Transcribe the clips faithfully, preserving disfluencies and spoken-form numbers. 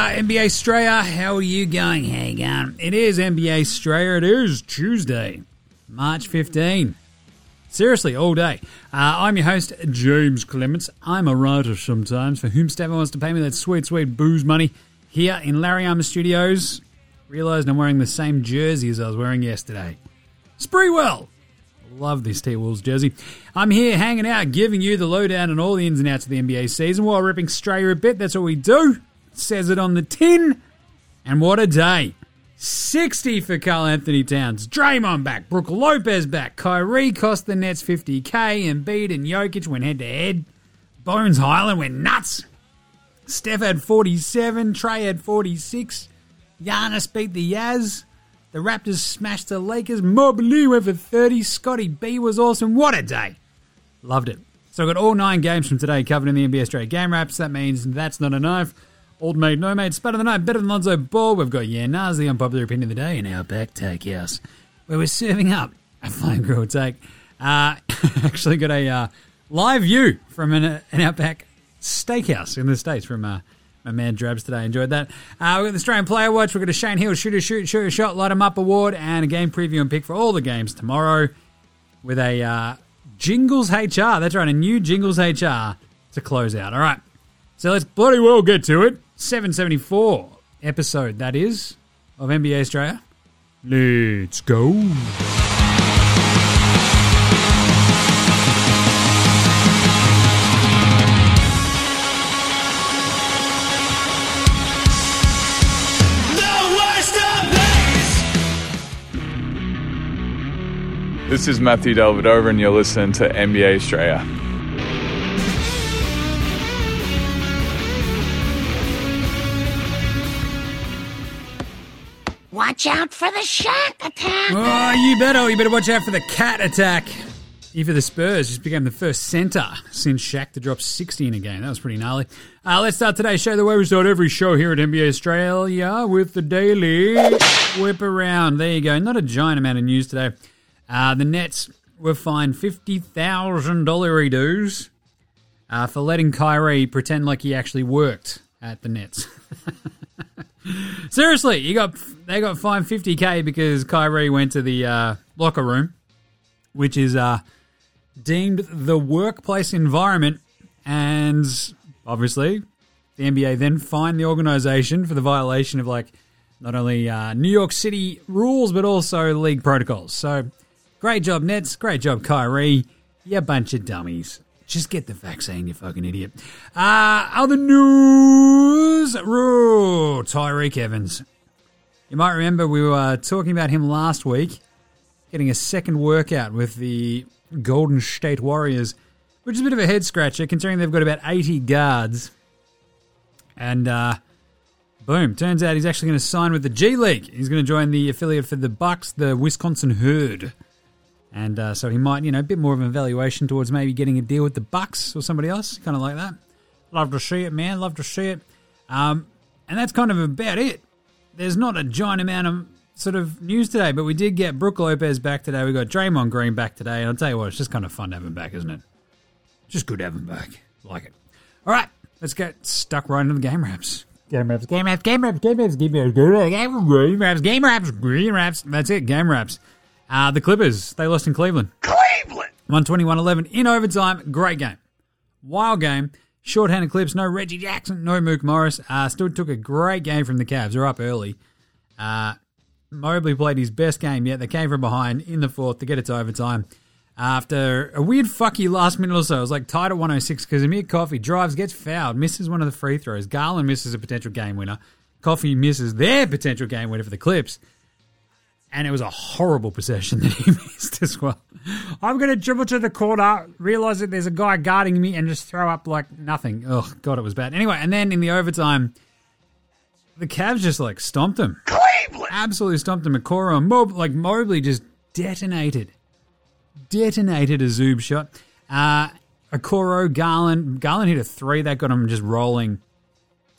are N B A Strayer. How are you going? Hey, gun. It is N B A Strayer. It is Tuesday, March fifteenth. Seriously, all day. Uh, I'm your host, James Clements. I'm a writer sometimes for whomsoever wants to pay me that sweet, sweet booze money here in Larry Armour Studios. Realised I'm wearing the same jersey as I was wearing yesterday. Spreewell. Love this T-Wolves jersey. I'm here hanging out, giving you the lowdown on all the ins and outs of the N B A season while ripping Strayer a bit. That's what we do. Says it on the tin. And what a day. sixty for Karl-Anthony Towns. Draymond back. Brook Lopez back. Kyrie cost the Nets fifty thousand. Embiid and Jokic went head-to-head. Bones Hyland went nuts. Steph had forty-seven. Trey had forty-six. Giannis beat the Yaz. The Raptors smashed the Lakers. Mobley went for thirty. Scotty B was awesome. What a day. Loved it. So I've got all nine games from today covered in the N B A Straight Game Wraps. That means that's not a knife. Old made, no made, spat of the night, better than Lonzo Ball. We've got Yeah Nas, the unpopular opinion of the day, in our back take house, where we're serving up a fine grilled take. Uh, actually got a uh, live view from an, uh, an Outback Steakhouse in the States from uh, my man Drabs today. Enjoyed that. Uh, we've got the Australian Player Watch. We've got a Shane Hill Shooter, Shoot, Shooter, Shot, Light 'em Up award, and a game preview and pick for all the games tomorrow with a uh, Jingles H R. That's right, a new Jingles H R to close out. All right. So let's bloody well get to it. seven seventy-four episode, that is, of N B A Australia. Let's go. This is Matthew Delvedover, and you're listening to N B A Australia. Watch out for the shark attack. Oh, you better. You better watch out for the cat attack. E for the Spurs just became the first centre since Shaq to drop sixty in a game. That was pretty gnarly. Uh, let's start today's show the way we start every show here at N B A Australia with the daily whip around. There you go. Not a giant amount of news today. Uh, the Nets were fined fifty thousand dollars redues uh, for letting Kyrie pretend like he actually worked at the Nets. Seriously, you got they got fined fifty thousand because Kyrie went to the uh, locker room, which is uh, deemed the workplace environment, and obviously the N B A then fined the organization for the violation of like not only uh, New York City rules but also league protocols. So great job, Nets. Great job, Kyrie. You bunch of dummies. Just get the vaccine, you fucking idiot. Uh, other news. Ooh, Tyreek Evans. You might remember we were talking about him last week, getting a second workout with the Golden State Warriors, which is a bit of a head-scratcher considering they've got about eighty guards. And uh, boom, turns out he's actually going to sign with the G League. He's going to join the affiliate for the Bucks, the Wisconsin Herd. And uh, so he might, you know, a bit more of an evaluation towards maybe getting a deal with the Bucks or somebody else. Kind of like that. Love to see it, man. Love to see it. Um, and that's kind of about it. There's not a giant amount of sort of news today, but we did get Brook Lopez back today. We got Draymond Green back today. And I'll tell you what, it's just kind of fun to have him back, isn't it? Just good to have him back. Like it. All right, let's get stuck right into the game wraps. Game wraps, game wraps, game wraps, game wraps, game wraps, game wraps, game wraps, game wraps. That's it, game wraps. Uh, the Clippers, they lost in Cleveland. Cleveland! one twenty-one eleven in overtime. Great game. Wild game. Shorthanded Clips. No Reggie Jackson. No Mook Morris. Uh, still took a great game from the Cavs. They're up early. Uh, Mobley played his best game yet. They came from behind in the fourth to get it to overtime. After a weird fucky last minute or so, it was like tied at one oh six because Amir Coffey drives, gets fouled, misses one of the free throws. Garland misses a potential game winner. Coffey misses their potential game winner for the Clips. And it was a horrible possession that he missed as well. I'm going to dribble to the corner, realise that there's a guy guarding me, and just throw up like nothing. Oh, God, it was bad. Anyway, and then in the overtime, the Cavs just, like, stomped him. Cleveland! Absolutely stomped him. Ikoro, Mob- like, Mobley just detonated. Detonated a Zoob shot. Uh, Ikoro, Garland. Garland hit a three. That got him just rolling.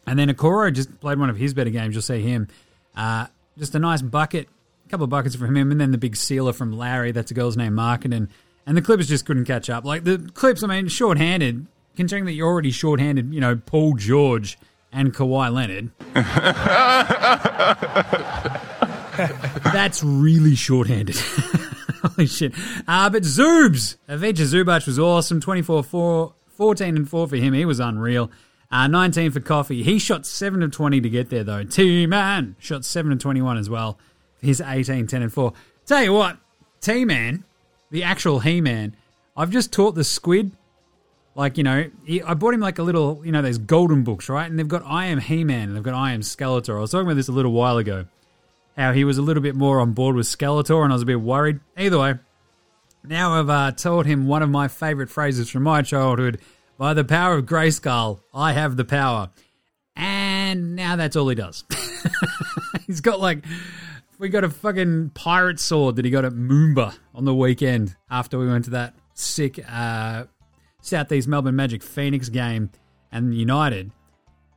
And then Ikoro just played one of his better games. You'll see him. Uh, just a nice bucket. Couple of buckets from him, and then the big sealer from Larry. That's a girl's name, Markin. And, and the Clippers just couldn't catch up. Like, the Clips, I mean, shorthanded, considering that you're already shorthanded, you know, Paul George and Kawhi Leonard. That's really shorthanded. Holy shit. Uh, but Zubes. Avicii Zubac was awesome. twenty-four four, fourteen and four for him. He was unreal. Uh, nineteen for Coffey. He shot seven of twenty to get there, though. T-Man shot seven of twenty-one as well. His eighteen, ten, and four. Tell you what, T-Man, the actual He-Man, I've just taught the squid, like, you know, he, I bought him like a little, you know, those golden books, right? And they've got I Am He-Man and they've got I Am Skeletor. I was talking about this a little while ago, how he was a little bit more on board with Skeletor and I was a bit worried. Either way, now I've uh, told him one of my favourite phrases from my childhood, by the power of Grayskull, I have the power. And now that's all he does. He's got like, we got a fucking pirate sword that he got at Moomba on the weekend after we went to that sick uh, Southeast Melbourne Magic Phoenix game and United.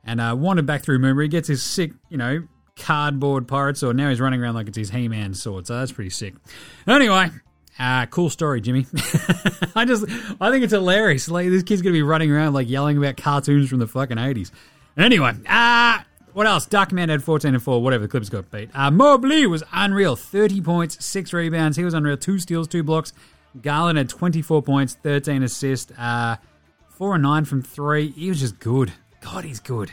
And uh, wandered back through Moomba. He gets his sick, you know, cardboard pirate sword. Now he's running around like it's his He-Man sword, so that's pretty sick. Anyway, uh, cool story, Jimmy. I just, I think it's hilarious. Like, this kid's going to be running around like yelling about cartoons from the fucking eighties. Anyway, uh, what else? Duckman had fourteen and four, whatever, the Clippers got beat. Uh, Mobley was unreal. thirty points, six rebounds. He was unreal. two steals, two blocks. Garland had twenty-four points, thirteen assists. Uh, four and nine from three. He was just good. God, he's good.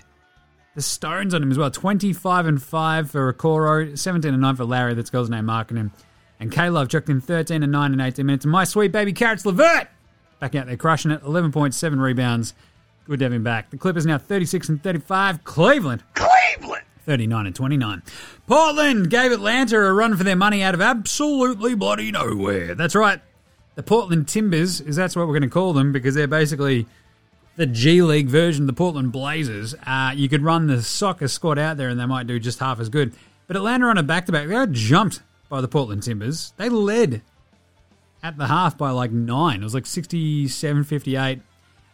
The stones on him as well. twenty-five and five for Ikoro, seventeen and nine for Larry. That's girl's name marking him. And K-Love chucked in thirteen and nine in eighteen minutes. And my sweet baby Carrots LeVert back out there crushing it. eleven points, seven rebounds. Good to have him back. The Clippers now thirty-six and thirty-five. Cleveland. Cleveland. thirty-nine and twenty-nine. Portland gave Atlanta a run for their money out of absolutely bloody nowhere. That's right. The Portland Timbers, is that's what we're going to call them, because they're basically the G League version of the Portland Blazers. Uh, you could run the soccer squad out there and they might do just half as good. But Atlanta on a back-to-back, they got jumped by the Portland Timbers. They led at the half by like nine. It was like sixty-seven fifty-eight.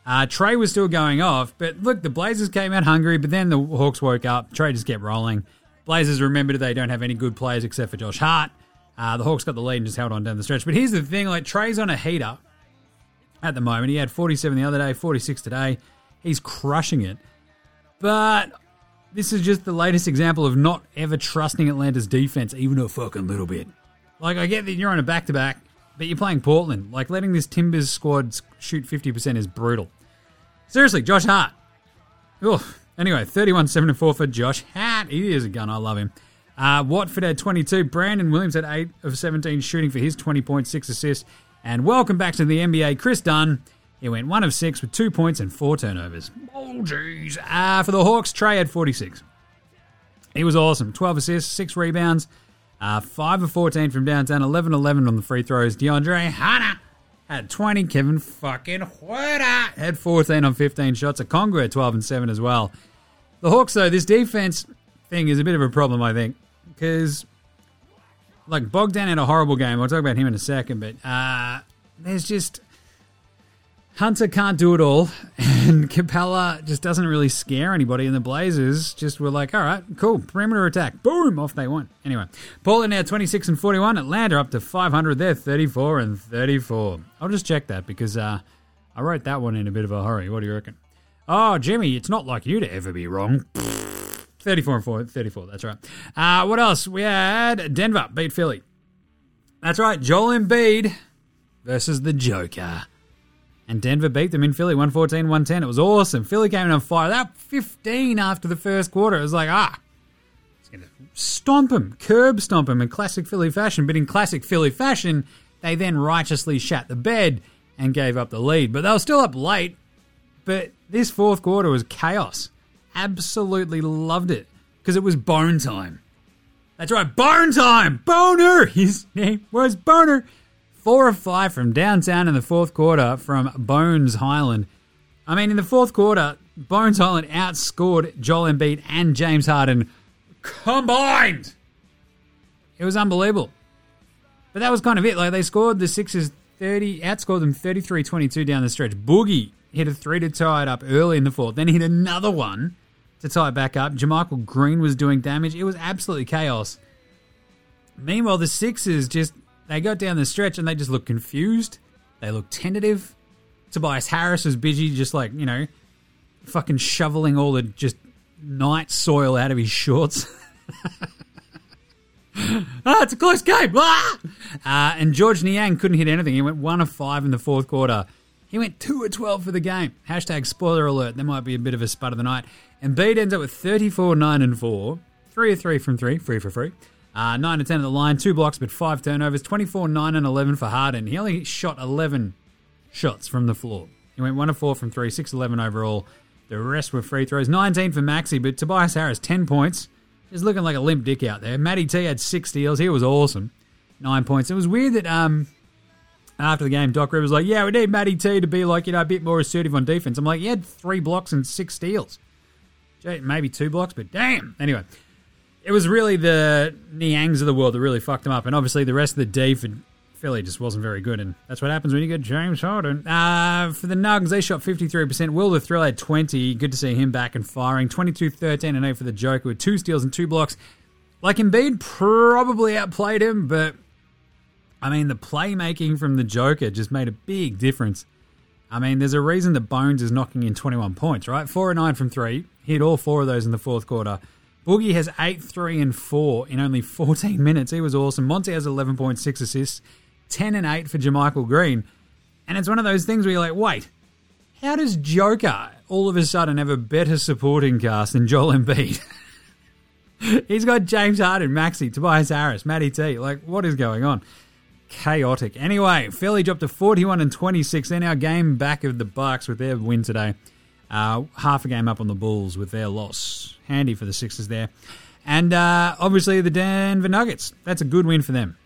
Uh, Trey was still going off, but look, the Blazers came out hungry, but then the Hawks woke up. Trey just kept rolling. Blazers remembered they don't have any good players except for Josh Hart. Uh, the Hawks got the lead and just held on down the stretch. But here's the thing, like, Trey's on a heater at the moment. He had forty-seven the other day, forty-six today. He's crushing it. But this is just the latest example of not ever trusting Atlanta's defense, even a fucking little bit. Like, I get that you're on a back-to-back, but you're playing Portland. Like, letting this Timbers squad shoot fifty percent is brutal. Seriously, Josh Hart. Oof. Anyway, thirty-one seven four for Josh Hart. He is a gun. I love him. Uh, Watford had twenty-two. Brandon Williams had eight of seventeen shooting for his twenty point six assists. And welcome back to the N B A, Chris Dunn. He went one of six with two points and four turnovers. Oh, jeez. Uh, for the Hawks, Trey had forty-six. He was awesome. twelve assists, six rebounds, uh, five of fourteen from downtown, eleven eleven on the free throws. DeAndre Hunter had twenty. Kevin fucking Huerta had fourteen on fifteen shots. Okongwu had twelve and seven as well. The Hawks, though, this defense thing is a bit of a problem, I think, because, like, Bogdan had a horrible game. I'll talk about him in a second, but uh, there's just, Hunter can't do it all, and Capella just doesn't really scare anybody, and the Blazers just were like, all right, cool, perimeter attack, boom, off they went. Anyway, Portland now twenty-six and forty-one, Atlanta up to five hundred, they're thirty-four and thirty-four. I'll just check that, because uh, I wrote that one in a bit of a hurry. What do you reckon? Oh, Jimmy, it's not like you to ever be wrong. thirty-four and four, thirty-four, that's right. Uh, what else? We had Denver beat Philly. That's right, Joel Embiid versus the Joker. And Denver beat them in Philly, one fourteen, one ten. It was awesome. Philly came in on fire. That fifteen after the first quarter. It was like, ah, it's going to stomp them, curb stomp them in classic Philly fashion. But in classic Philly fashion, they then righteously shat the bed and gave up the lead. But they were still up late. But this fourth quarter was chaos. Absolutely loved it because it was bone time. That's right, bone time. Boner. His name was Boner. Four of five from downtown in the fourth quarter from Bones Hyland. I mean, in the fourth quarter, Bones Hyland outscored Joel Embiid and James Harden combined. It was unbelievable. But that was kind of it. Like, they scored the Sixers thirty, outscored them thirty-three twenty-two down the stretch. Boogie hit a three to tie it up early in the fourth. Then he hit another one to tie it back up. Jermichael Green was doing damage. It was absolutely chaos. Meanwhile, the Sixers just, they got down the stretch and they just looked confused. They looked tentative. Tobias Harris was busy just like, you know, fucking shoveling all the just night soil out of his shorts. Ah, it's a close game. Ah! Uh, and George Niang couldn't hit anything. He went one of five in the fourth quarter. He went two of twelve for the game. Hashtag spoiler alert. There might be a bit of a spud of the night. And Embiid ends up with thirty-four, nine, and four. three of three from three. Free for free. Uh, nine of ten at the line. two blocks, but five turnovers. twenty-four, nine, and eleven for Harden. He only shot eleven shots from the floor. He went one of four from three. six of eleven overall. The rest were free throws. nineteen for Maxey, but Tobias Harris, ten points. He's looking like a limp dick out there. Maddie T had six steals. He was awesome. Nine points. It was weird that um, after the game, Doc Rivers was like, yeah, we need Maddie T to be like, you know, a bit more assertive on defense. I'm like, he had three blocks and six steals. Maybe two blocks, but damn. Anyway, it was really the Niangs of the world that really fucked him up. And obviously the rest of the D for Philly just wasn't very good. And that's what happens when you get James Harden. Uh, for the Nugs, they shot fifty-three percent. Will the Thrill had twenty. Good to see him back and firing. twenty-two, thirteen, and eight for the Joker with two steals and two blocks. Like, Embiid probably outplayed him, but, I mean, the playmaking from the Joker just made a big difference. I mean, there's a reason that Bones is knocking in twenty-one points, right? four and nine from three. He hit all four of those in the fourth quarter. Boogie has eight, three, and four in only fourteen minutes. He was awesome. Monty has eleven point six assists. ten and eight for Jermichael Green. And it's one of those things where you're like, wait, how does Joker all of a sudden have a better supporting cast than Joel Embiid? He's got James Harden, Maxey, Tobias Harris, Maddie T. Like, what is going on? Chaotic. Anyway, Philly dropped to forty-one and twenty-six. They're now game back of the Bucks with their win today. Uh, half a game up on the Bulls with their loss. Handy for the Sixers there. And uh, obviously the Denver Nuggets. That's a good win for them.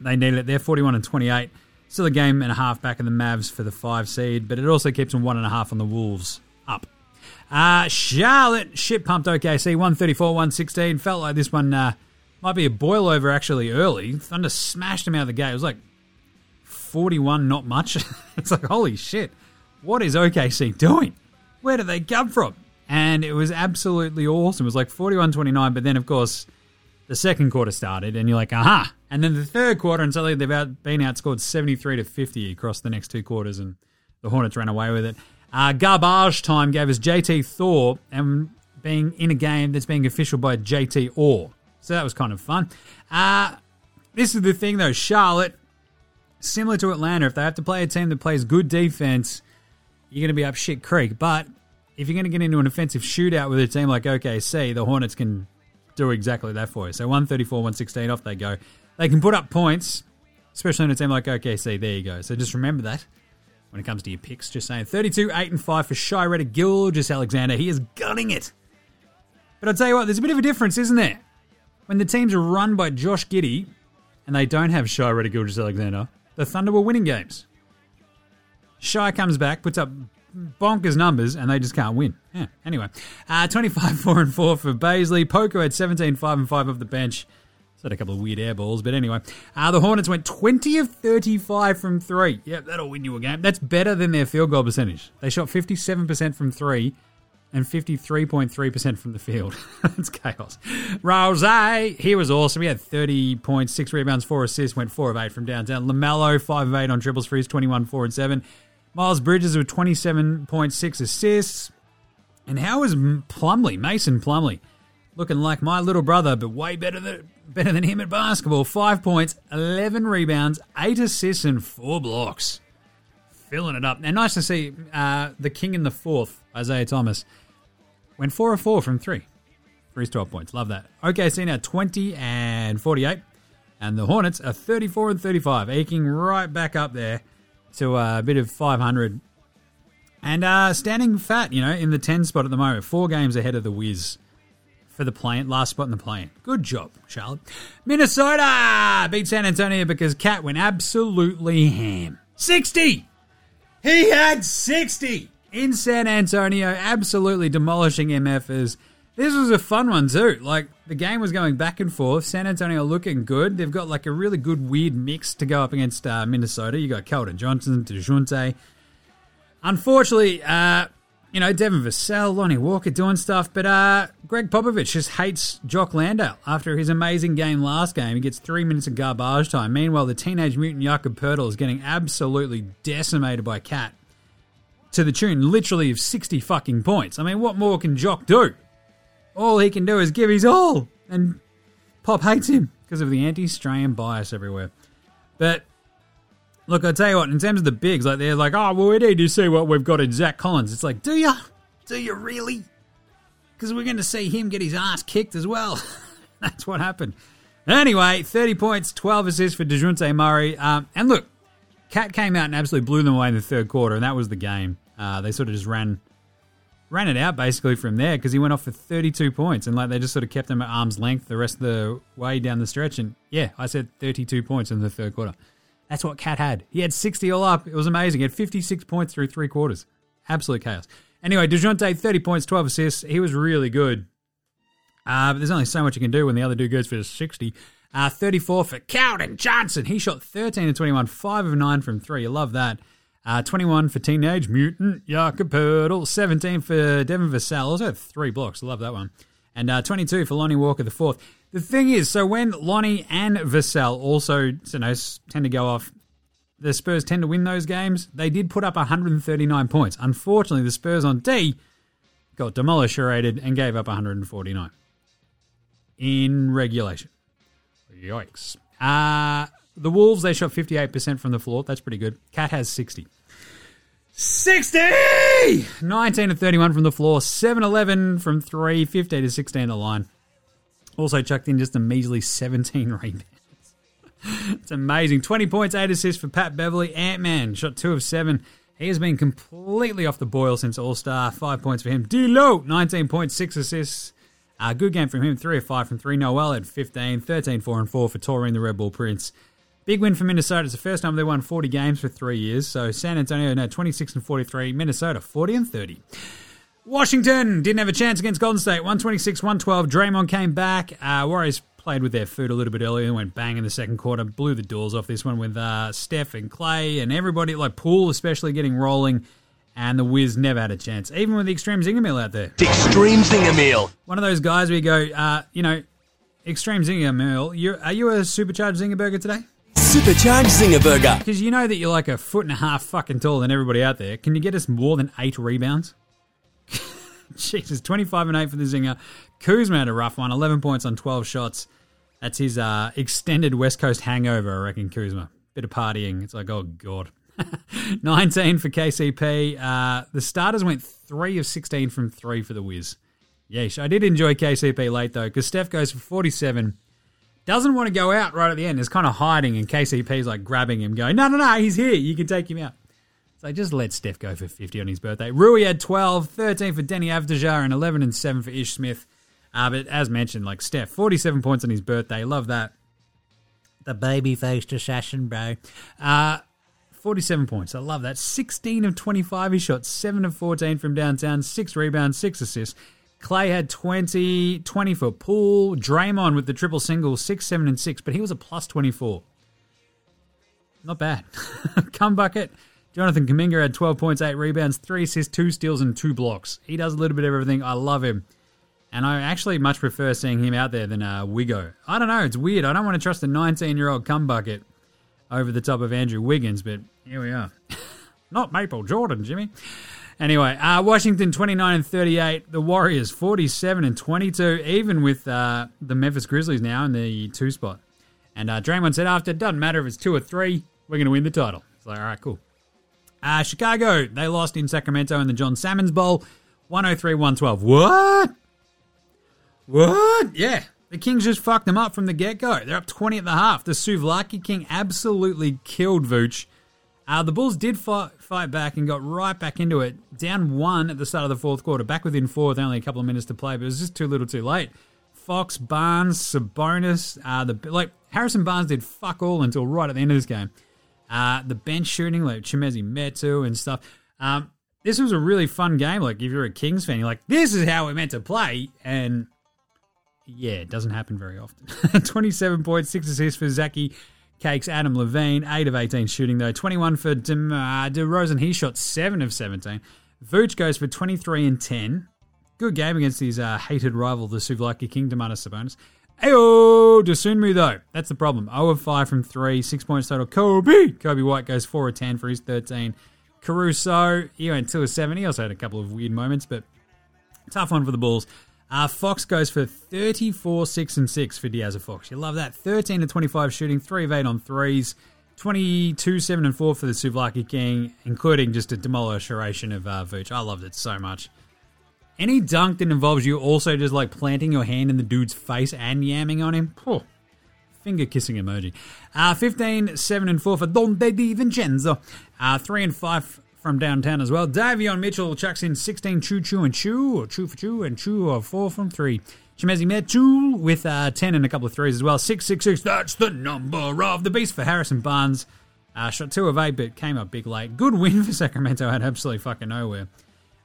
They needed it. They're forty-one and twenty-eight. Still a game and a half back of the Mavs for the five seed, but it also keeps them one and a half on the Wolves up. Uh, Charlotte shit pumped O K C one thirty-four, one sixteen. Felt like this one uh, might be a boil over actually early. Thunder smashed them out of the gate. It was like forty-one, not much. It's like, holy shit. What is O K C doing? Where do they come from? And it was absolutely awesome. It was like forty-one twenty-nine, but then, of course, the second quarter started, and you're like, aha. And then the third quarter, and suddenly they've out, been outscored seventy-three to fifty across the next two quarters, and the Hornets ran away with it. Uh, garbage time gave us J T Thor, and being in a game that's being official by J T Orr. So that was kind of fun. Uh, this is the thing, though. Charlotte, similar to Atlanta, if they have to play a team that plays good defense, you're going to be up shit creek. But if you're going to get into an offensive shootout with a team like O K C, the Hornets can do exactly that for you. So one thirty-four, one sixteen, off they go. They can put up points, especially on a team like O K C. There you go. So just remember that when it comes to your picks. Just saying. thirty-two, eight, and five for Shai Reddick. Gilgeous Alexander. He is gunning it. But I'll tell you what, there's a bit of a difference, isn't there? When the teams are run by Josh Giddey and they don't have Shai Reddick, Gilgeous Alexander, the Thunder were winning games. Shai comes back, puts up bonkers numbers, and they just can't win. Yeah. Anyway, uh, twenty-five, four, and four for Baisley. Poco had seventeen, five, and five off the bench. So had a couple of weird air balls, but anyway. Uh, the Hornets went twenty of thirty-five from three. Yep, that'll win you a game. That's better than their field goal percentage. They shot fifty-seven percent from three and fifty-three point three percent from the field. That's chaos. Rose, he was awesome. He had thirty point six rebounds, four assists, went four of eight from downtown. LaMelo, five of eight on triples for his twenty-one, four, and seven. Miles Bridges with twenty-seven point six assists. And how is Plumlee, Mason Plumlee, looking like my little brother, but way better than better than him at basketball. Five points, eleven rebounds, eight assists, and four blocks. Filling it up. And nice to see uh, the king in the fourth, Isaiah Thomas, went four of four from three. Three to twelve points. Love that. O K C now twenty and forty-eight, and the Hornets are thirty-four and thirty-five, eking right back up there to a bit of five hundred, and uh, standing fat, you know, in the ten spot at the moment, four games ahead of the Wiz. For the play-in, last spot in the play-in. Good job, Charlotte. Minnesota beat San Antonio because Cat went absolutely ham. sixty! He had sixty! In San Antonio, absolutely demolishing M Fs. This was a fun one too. Like, the game was going back and forth. San Antonio looking good. They've got like a really good weird mix to go up against uh, Minnesota. You got Keldon Johnson, DeJounte. Unfortunately, uh... you know, Devin Vassell, Lonnie Walker doing stuff. But uh, Greg Popovich just hates Jock Landale after his amazing game last game. He gets three minutes of garbage time. Meanwhile, the Teenage Mutant Yaka Purtle is getting absolutely decimated by Cat to the tune, literally, of sixty fucking points. I mean, what more can Jock do? All he can do is give his all. And Pop hates him because of the anti-Australian bias everywhere. But, look, I tell you what, in terms of the bigs, like they're like, oh, well, we need to see what we've got in Zach Collins. It's like, do you? Do you really? Because we're going to see him get his ass kicked as well. That's what happened. Anyway, thirty points, twelve assists for DeJounte Murray. Um, and look, Cat came out and absolutely blew them away in the third quarter, and that was the game. Uh, they sort of just ran ran it out basically from there because he went off for thirty-two points, and like they just sort of kept him at arm's length the rest of the way down the stretch. And yeah, I said thirty-two points in the third quarter. That's what Cat had. He had sixty all up. It was amazing. He had fifty-six points through three quarters. Absolute chaos. Anyway, DeJounte, thirty points, twelve assists. He was really good. Uh, but there's only so much you can do when the other dude goes for sixty. Uh, thirty-four for Keldon Johnson. He shot thirteen of twenty-one, five of nine from three. You love that. Uh, twenty-one for Teenage Mutant Yaka Purtle. seventeen for Devin Vassell. Also had three blocks. I love that one. And uh, twenty-two for Lonnie Walker, the fourth. The thing is, so when Lonnie and Vassell also you know, tend to go off, the Spurs tend to win those games. They did put up one hundred thirty-nine points. Unfortunately, the Spurs on D got demolished-rated and gave up one hundred forty-nine. In regulation. Yikes. Uh, the Wolves, they shot fifty-eight percent from the floor. That's pretty good. Cat has sixty. sixty! nineteen of thirty-one from the floor. seven eleven from three. fifteen to sixteen the line. Also chucked in just a measly seventeen rebounds. It's amazing. twenty points, eight assists for Pat Beverly. Ant-Man shot two of seven. He has been completely off the boil since All-Star. five points for him. D-Lo, nineteen points, six assists. Uh, good game from him, three of five from three. Noel at fifteen, thirteen, four and four for Taurine, the Red Bull Prince. Big win for Minnesota. It's the first time they won forty games for three years. So San Antonio, no, twenty-six and forty-three. Minnesota, forty and thirty. Washington didn't have a chance against Golden State, one twenty-six, one twelve. Draymond came back. Uh, Warriors played with their food a little bit earlier and went bang in the second quarter. Blew the doors off this one with uh, Steph and Clay and everybody, like Poole especially, getting rolling. And the Wiz never had a chance, even with the Extreme Zinger Meal out there. The Extreme Zinger Meal. One of those guys where you go, uh, you know, Extreme Zinger Meal, you're, are you a supercharged Zinger Burger today? Supercharged Zinger Burger. Because you know that you're like a foot and a half fucking taller than everybody out there. Can you get us more than eight rebounds? Jesus, twenty-five and eight for the Zinger. Kuzma had a rough one, eleven points on twelve shots. That's his uh, extended West Coast hangover, I reckon, Kuzma. Bit of partying. It's like, oh, God. nineteen for K C P. Uh, the starters went three of sixteen from three for the Wiz. Yeesh. I did enjoy K C P late, though, because Steph goes for forty-seven. Doesn't want to go out right at the end. Is kind of hiding, and K C P's like grabbing him, going, no, no, no, he's here. You can take him out. So just let Steph go for fifty on his birthday. Rui had twelve, thirteen for Denny Avdija, and eleven and seven for Ish Smith. Uh, but as mentioned, like Steph, forty-seven points on his birthday. Love that. The baby-faced assassin, bro. Uh... forty-seven points. I love that. sixteen of twenty-five. He shot seven of fourteen from downtown. six rebounds, six assists. Clay had twenty. twenty for Poole. Draymond with the triple single. six, seven, and six. But he was a plus twenty-four. Not bad. Cum bucket. Jonathan Kuminga had twelve points, eight rebounds, three assists, two steals, and two blocks. He does a little bit of everything. I love him. And I actually much prefer seeing him out there than uh, Wigo. I don't know. It's weird. I don't want to trust a nineteen-year-old cum bucket over the top of Andrew Wiggins, but here we are. Not Maple Jordan, Jimmy. Anyway, uh, Washington twenty-nine and thirty-eight, the Warriors forty-seven and twenty-two, even with uh, the Memphis Grizzlies now in the two spot. And uh, Draymond said after, doesn't matter if it's two or three, we're going to win the title. It's like, all right, cool. Uh, Chicago, they lost in Sacramento in the John Salmons Bowl, one oh three, one twelve. What? What? Yeah. The Kings just fucked them up from the get-go. They're up twenty at the half. The Suvlaki King absolutely killed Vooch. Uh, the Bulls did fight, fight back and got right back into it. Down one at the start of the fourth quarter. Back within four with only a couple of minutes to play, but it was just too little too late. Fox, Barnes, Sabonis. Uh, the like Harrison Barnes did fuck all until right at the end of this game. Uh, the bench shooting, like Chimezie Metu and stuff. Um, this was a really fun game. Like if you're a Kings fan, you're like, this is how we're meant to play. And... yeah, it doesn't happen very often. twenty-seven points, six assists for Zachy Cakes, Adam Levine, eight of eighteen shooting though. twenty-one for De- uh, DeRozan, he shot seven of seventeen. Vooch goes for twenty-three and ten. Good game against his uh, hated rival, the Suvlaki King, Domantas Sabonis. Ayo, Dosunmu though, that's the problem. zero of five from three, six points total. Kobe, Kobe White goes four of ten for his thirteen. Caruso, he went two of seven. He also had a couple of weird moments, but tough one for the Bulls. Uh, Fox goes for thirty-four, six, and six for De'Aaron Fox. You love that. thirteen to twenty-five shooting, three of eight on threes, twenty-two, seven, and four for the Souvlaki King, including just a demolition of uh, Vooch. I loved it so much. Any dunk that involves you also just like planting your hand in the dude's face and yamming on him. Oh, finger kissing emoji. Uh, fifteen, seven, and four for Don De DiVincenzo. Uh, three and five from downtown as well. Davion Mitchell chucks in sixteen choo choo and choo, or choo for choo and choo, or four from three. Chimezie Metu with uh, ten and a couple of threes as well. six, six, six, that's the number of the beast for Harrison Barnes. Uh, shot two of eight, but came up big late. Good win for Sacramento out of absolutely fucking nowhere.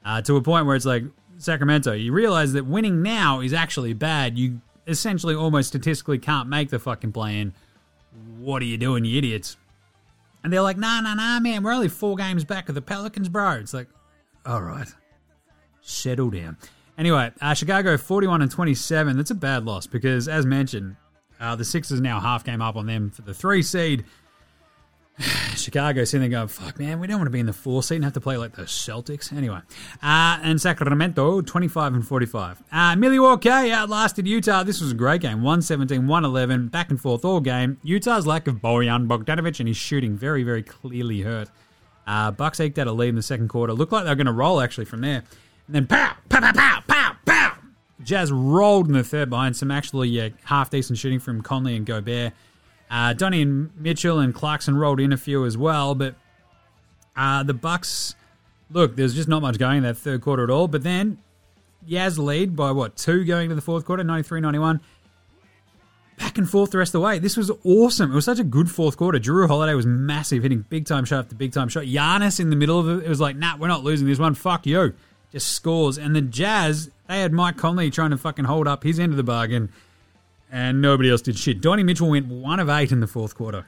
Uh, to a point where it's like, Sacramento, you realize that winning now is actually bad. You essentially almost statistically can't make the fucking play-in. What are you doing, you idiots? And they're like, nah, nah, nah, man, we're only four games back of the Pelicans, bro. It's like, all right, settle down. Anyway, uh, Chicago forty-one and twenty-seven. That's a bad loss because, as mentioned, uh, the Sixers now half game up on them for the three seed. Chicago sitting there going, fuck, man, we don't want to be in the four seed and have to play like the Celtics. Anyway, uh, and Sacramento, twenty-five and forty-five. Uh, Milwaukee outlasted Utah. This was a great game, one seventeen, one eleven, back and forth all game. Utah's lack of Bojan Bogdanovic and his shooting very, very clearly hurt. Uh, Bucks eked out a lead in the second quarter. Looked like they were going to roll, actually, from there. And then pow, pow, pow, pow, pow, pow. Jazz rolled in the third behind some actually yeah, half-decent shooting from Conley and Gobert. Uh, Donnie and Mitchell and Clarkson rolled in a few as well, but uh, the Bucks, look, there's just not much going in that third quarter at all. But then Yaz lead by, what, two going to the fourth quarter, ninety-three ninety-one. Back and forth the rest of the way. This was awesome. It was such a good fourth quarter. Jrue Holiday was massive, hitting big-time shot after big-time shot. Giannis in the middle of it. It was like, nah, we're not losing this one. Fuck you. Just scores. And the Jazz, they had Mike Conley trying to fucking hold up his end of the bargain. And nobody else did shit. Donnie Mitchell went one of eight in the fourth quarter.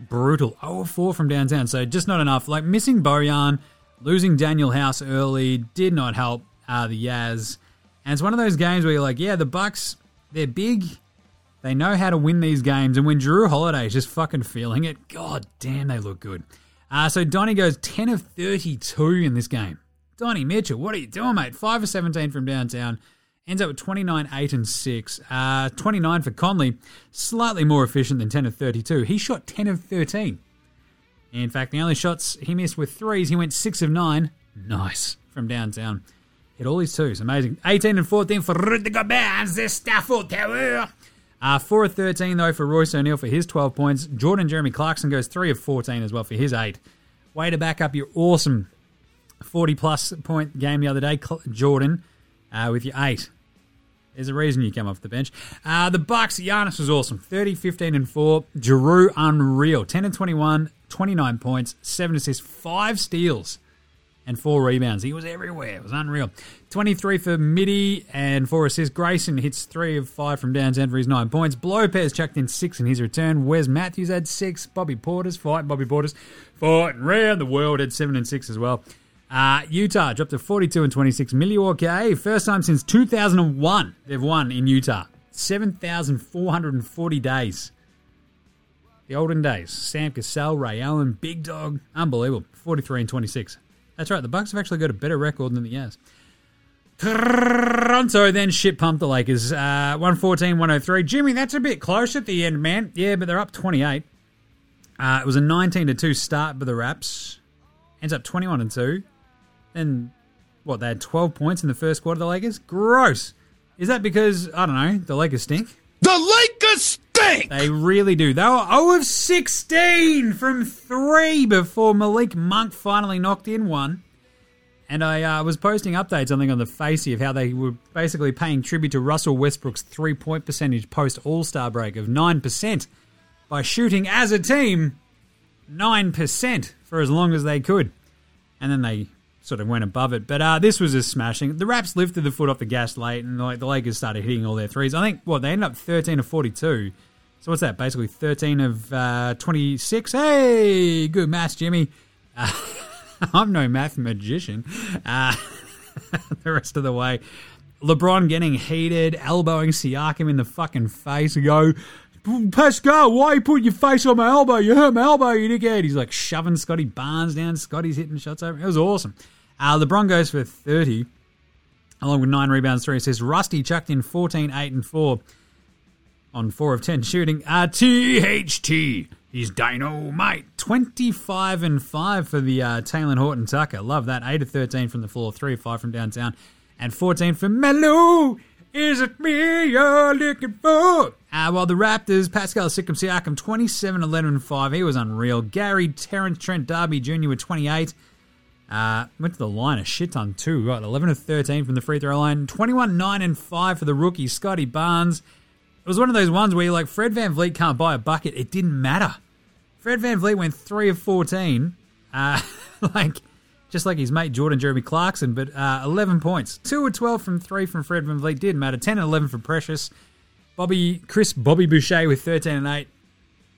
Brutal. oh for four from downtown, so just not enough. Like, missing Bojan, losing Daniel House early did not help uh, the Jazz. And it's one of those games where you're like, yeah, the Bucks, they're big. They know how to win these games. And when Jrue Holiday is just fucking feeling it, god damn, they look good. Uh, so Donnie goes ten of thirty-two in this game. Donnie Mitchell, what are you doing, mate? five of seventeen from downtown. Ends up with twenty-nine, eight, and six. Uh, twenty-nine for Conley, slightly more efficient than ten of thirty-two. He shot ten of thirteen. In fact, the only shots he missed were threes. He went six of nine. Nice. From downtown. Hit all his twos. Amazing. eighteen and fourteen for Rudy Gobert. The Stafford Tower. Uh, four of thirteen, though, for Royce O'Neal for his twelve points. Jordan Jeremy Clarkson goes three of fourteen as well for his eight. Way to back up your awesome forty-plus point game the other day, Jordan, uh, with your eight. There's a reason you come off the bench. Uh, the Bucks, Giannis was awesome. thirty, fifteen, and four. Jrue, unreal. ten and twenty-one, twenty-nine points, seven assists, five steals, and four rebounds. He was everywhere. It was unreal. twenty-three for Mitty and four assists. Grayson hits three of five from downtown for his nine points. Lopez chucked in six in his return. Wes Matthews had six. Bobby Porter's fight. Bobby Porter's fight around the world had seven and six as well. Uh, Utah dropped to forty-two and twenty-six. Milwaukee, first time since two thousand one they've won in Utah. seven thousand four hundred forty days. The olden days. Sam Cassell, Ray Allen, Big Dog. Unbelievable. forty-three and twenty-six. That's right. The Bucks have actually got a better record than the Jazz. Toronto then shit pumped the Lakers. Uh, one fourteen, one oh three. Jimmy, that's a bit close at the end, man. Yeah, but they're up twenty-eight. Uh, it was a nineteen to two start by the Raps. Ends up twenty-one and two. And, what, they had twelve points in the first quarter, the Lakers? Gross. Is that because, I don't know, the Lakers stink? The Lakers stink! They really do. They were oh of sixteen from three before Malik Monk finally knocked in one. And I uh, was posting updates, I think, on the Facey of how they were basically paying tribute to Russell Westbrook's three-point percentage post-All-Star break of nine percent by shooting, as a team, nine percent for as long as they could. And then they sort of went above it. But uh, this was a smashing. The Raps lifted the foot off the gas late, and like the Lakers started hitting all their threes. I think, what, they ended up thirteen of forty-two. So what's that? Basically thirteen of twenty-six. Hey, good maths, Jimmy. Uh, I'm no math magician. Uh, the rest of the way. LeBron getting heated, elbowing Siakam in the fucking face. Go, Pascal, why are you putting your face on my elbow? You hurt my elbow, you dickhead. He's like shoving Scotty Barnes down. Scotty's hitting shots over. It was awesome. Uh, LeBron goes for thirty. along with nine rebounds, three assists. Rusty chucked in fourteen, eight, and four on four of ten shooting. Uh, T H T, he's dynamite. twenty-five and five for the uh, Taylor Horton Tucker. Love that. eight of thirteen from the floor, three of five from downtown, and fourteen for Melo. Is it me you're looking for? Uh, while the Raptors, Pascal Siakam, twenty-seven, eleven, and five. He was unreal. Gary Terrence Trent D'Arby Junior with twenty-eight. Uh, went to the line a shit ton too. Right, eleven of thirteen from the free throw line. twenty-one, nine, and five for the rookie, Scotty Barnes. It was one of those ones where you're like, Fred VanVleet can't buy a bucket. It didn't matter. Fred VanVleet went three of fourteen. Uh, like... just like his mate Jordan Jeremy Clarkson, but uh, eleven points. two of twelve from three from Fred VanVleet. Didn't matter. ten and eleven for Precious. Bobby Chris Bobby Boucher with thirteen and eight.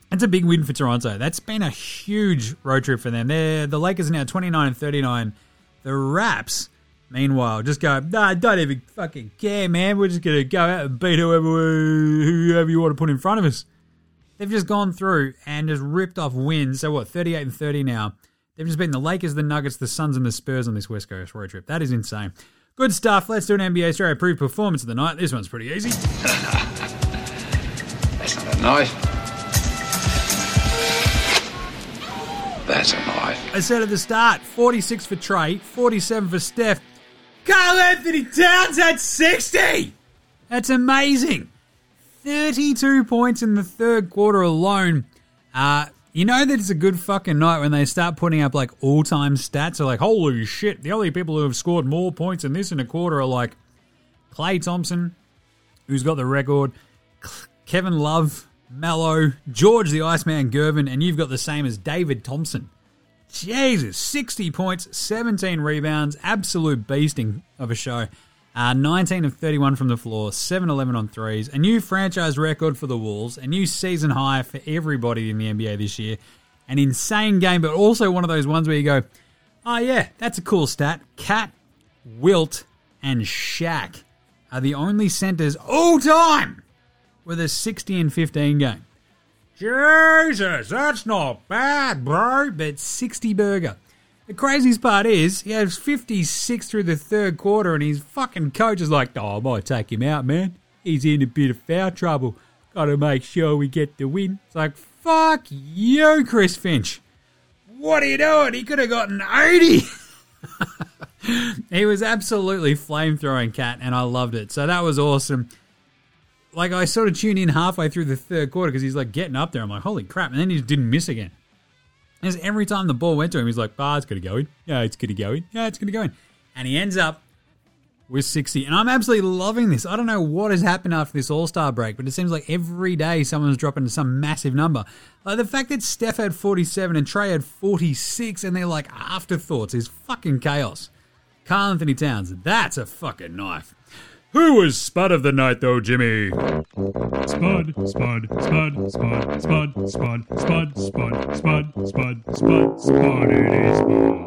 That's a big win for Toronto. That's been a huge road trip for them. They're, the Lakers are now twenty-nine and thirty-nine. The Raps, meanwhile, just go, nah, don't even fucking care, man. We're just going to go out and beat whoever, whoever you want to put in front of us. They've just gone through and just ripped off wins. So what, thirty-eight and thirty now. They've just beaten the Lakers, the Nuggets, the Suns, and the Spurs on this West Coast road trip. That is insane. Good stuff. Let's do an N B A Australia approved performance of the night. This one's pretty easy. That's not a knife. That's a knife. I said at the start, forty-six for Trey, forty-seven for Steph. Karl-Anthony Towns had sixty. That's amazing. thirty-two points in the third quarter alone. Uh... You know that it's a good fucking night when they start putting up, like, all-time stats. They're like, holy shit, the only people who have scored more points in this in a quarter are, like, Klay Thompson, who's got the record, Kevin Love, Mallow, George the Iceman Gervin, and you've got the same as David Thompson. Jesus, sixty points, seventeen rebounds, absolute beasting of a show. Uh, nineteen of thirty-one from the floor, seven eleven on threes, a new franchise record for the Wolves, a new season high for everybody in the N B A this year. An insane game, but also one of those ones where you go, oh yeah, that's a cool stat. Cat, Wilt, and Shaq are the only centers all time with a sixty and fifteen game. Jesus, that's not bad, bro, but sixty burger. The craziest part is he has fifty-six through the third quarter and his fucking coach is like, oh, I might take him out, man. He's in a bit of foul trouble. Got to make sure we get the win. It's like, fuck you, Chris Finch. What are you doing? He could have gotten eighty. He was absolutely flamethrowing Cat and I loved it. So that was awesome. Like, I sort of tuned in halfway through the third quarter because he's like getting up there. I'm like, holy crap. And then he just didn't miss again. Because every time the ball went to him, he's like, ah, oh, it's going to go in. Yeah, it's going to go in. Yeah, it's going to go in. And he ends up with sixty. And I'm absolutely loving this. I don't know what has happened after this All-Star break, but it seems like every day someone's dropping some massive number. Like the fact that Steph had forty-seven and Trey had forty-six and they're like afterthoughts is fucking chaos. Karl-Anthony Towns, that's a fucking knife. Who was Spud of the night, though, Jimmy? Spud, Spud, Spud, Spud, Spud, Spud, Spud, Spud, Spud, Spud, Spud, Spud, Spud, it is Spud.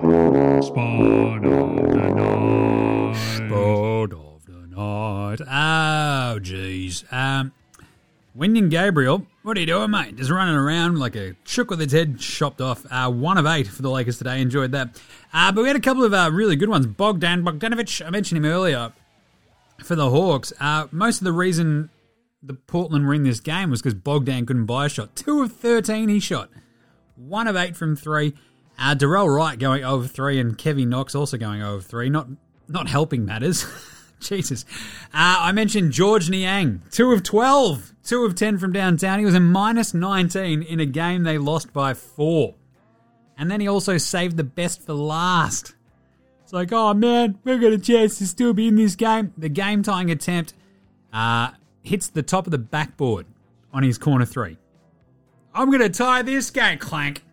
Spud of the night. Spud of the night. Oh, jeez. Um, Wenyon Gabriel, what are you doing, mate? Just running around like a chook with its head chopped off. Uh, one of eight for the Lakers today. Enjoyed that. Uh, but we had a couple of uh, really good ones. Bogdan Bogdanovic, I mentioned him earlier. For the Hawks, uh, most of the reason the Portland were in this game was because Bogdan couldn't buy a shot. two of thirteen he shot. one of eight from three. Uh, Darrell Wright going over three and Kevin Knox also going over three. Not not helping matters. Jesus. Uh, I mentioned George Niang. two of twelve. two of ten from downtown. He was a minus nineteen in a game they lost by four. And then he also saved the best for last. It's like, oh, man, we've got a chance to still be in this game. The game-tying attempt uh, hits the top of the backboard on his corner three. I'm going to tie this game, clank.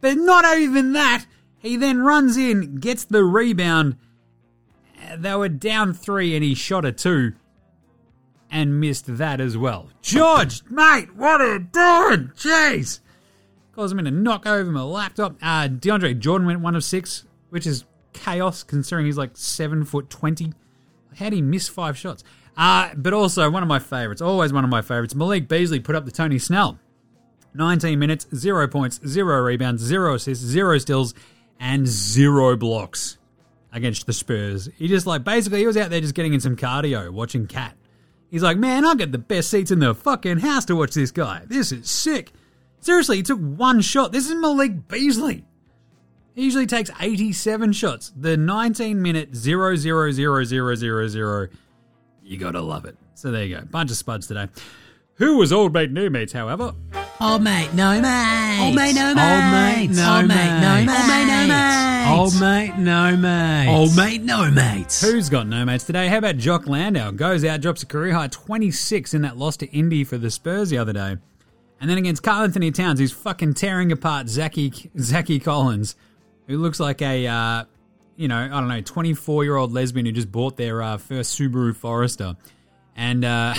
But not even that, he then runs in, gets the rebound. They were down three, and he shot a two and missed that as well. George, mate, what are you doing? Jeez. Cause I'm going to knock over my laptop. Uh, DeAndre Jordan went one of six, which is chaos considering he's like seven foot twenty. How did he miss five shots? Uh, but also one of my favourites, always one of my favourites, Malik Beasley put up the Tony Snell. nineteen minutes, zero points, zero rebounds, zero assists, zero steals, and zero blocks. against the Spurs. He just like, basically he was out there just getting in some cardio, watching Cat. He's like, man, I'll get the best seats in the fucking house to watch this guy. This is sick. Seriously, he took one shot. This is Malik Beasley. He usually takes eighty-seven shots. The nineteen minute zero zero zero zero zero zero. You gotta love it. So there you go. Bunch of spuds today. Who was old mate, new mates, however? Old mate, no mate. Old mate, no mate. Old mate, no mate. Old mate, no mate. Old mate, no mate. Old mate, no mate. Who's got no mates today? How about Jock Landau? Goes out, drops a career high twenty-six in that loss to Indy for the Spurs the other day. And then against Karl-Anthony Towns, who's fucking tearing apart Zachy, Zachy Collins, who looks like a, uh, you know, I don't know, twenty-four-year-old lesbian who just bought their uh, first Subaru Forester. And uh,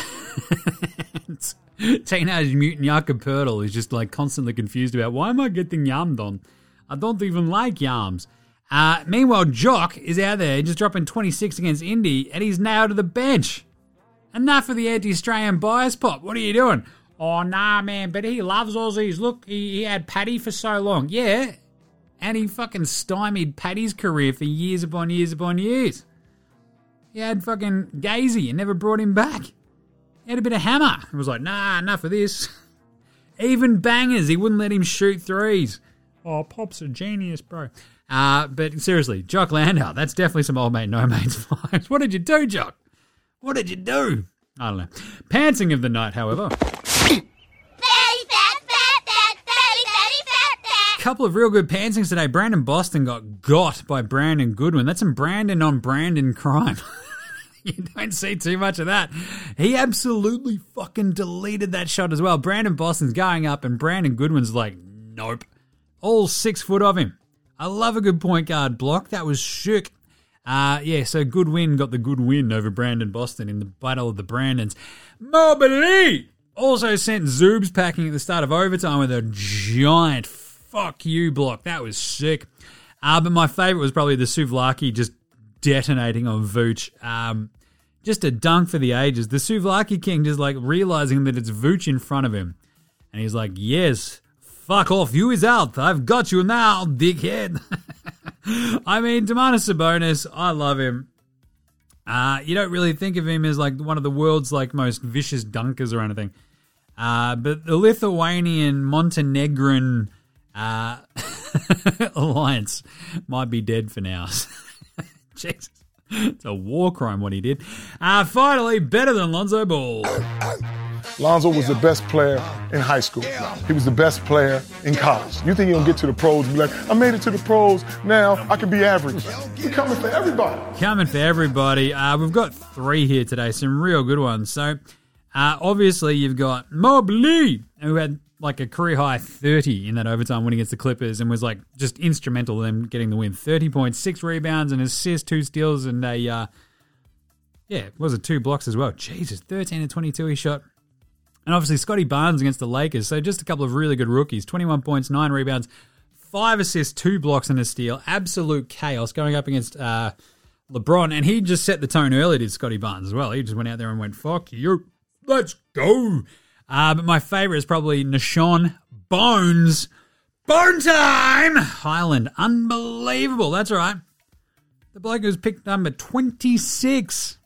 Teenage Mutant Yaka Purtle is just like constantly confused about, why am I getting yammed on? I don't even like yams. Uh, meanwhile, Jock is out there just dropping twenty-six against Indy, and he's nailed to the bench. Enough of the anti-Australian bias pop. What are you doing? Oh, nah, man, but he loves Aussies. Look, he, he had Paddy for so long. Yeah, and he fucking stymied Paddy's career for years upon years upon years. He had fucking Gazy and never brought him back. He had a bit of hammer. It was like, nah, enough of this. Even bangers, he wouldn't let him shoot threes. Oh, Pop's a genius, bro. Uh, but seriously, Jock Landau, that's definitely some old mate, no mate's vibes. What did you do, Jock? What did you do? I don't know. Pantsing of the night, however. Couple of real good pantsings today. Brandon Boston got got by Brandon Goodwin. That's some Brandon on Brandon crime. You don't see too much of that. He absolutely fucking deleted that shot as well. Brandon Boston's going up and Brandon Goodwin's like, nope. All six foot of him. I love a good point guard block. That was shook. Uh, yeah, so Goodwin got the good win over Brandon Boston in the Battle of the Brandons. Mobley also sent Zoobs packing at the start of overtime with a giant fuck you block. That was sick. Uh, but my favourite was probably the Suvlaki just detonating on Vooch. Um, just a dunk for the ages. The Suvlaki King just like realising that it's Vooch in front of him. And he's like, yes, fuck off. You is out. I've got you now, dickhead. I mean, Domantas Sabonis, I love him. Uh, you don't really think of him as like one of the world's like most vicious dunkers or anything. Uh, but the Lithuanian, Montenegrin Uh, Alliance might be dead for now. Jesus. It's a war crime what he did. Uh, finally, better than Lonzo Ball. Lonzo was the best player in high school. He was the best player in college. You think he'll get to the pros and be like, I made it to the pros, now I can be average. We're coming for everybody. Coming for everybody. Uh, we've got three here today, some real good ones. So, uh, obviously, you've got Mobley, who had like a career-high thirty in that overtime win against the Clippers and was like just instrumental in them getting the win. thirty points, six rebounds, an assist, two steals, and a, uh, yeah, was it two blocks as well? Jesus, thirteen to twenty-two he shot. And obviously Scotty Barnes against the Lakers, so just a couple of really good rookies. twenty-one points, nine rebounds, five assists, two blocks, and a steal. Absolute chaos going up against uh, LeBron, and he just set the tone early, did Scotty Barnes as well. He just went out there and went, fuck you, let's go. Uh, but my favourite is probably Nashon Bones. Bone time! Hyland. Unbelievable. That's right. The bloke who's picked number twenty-six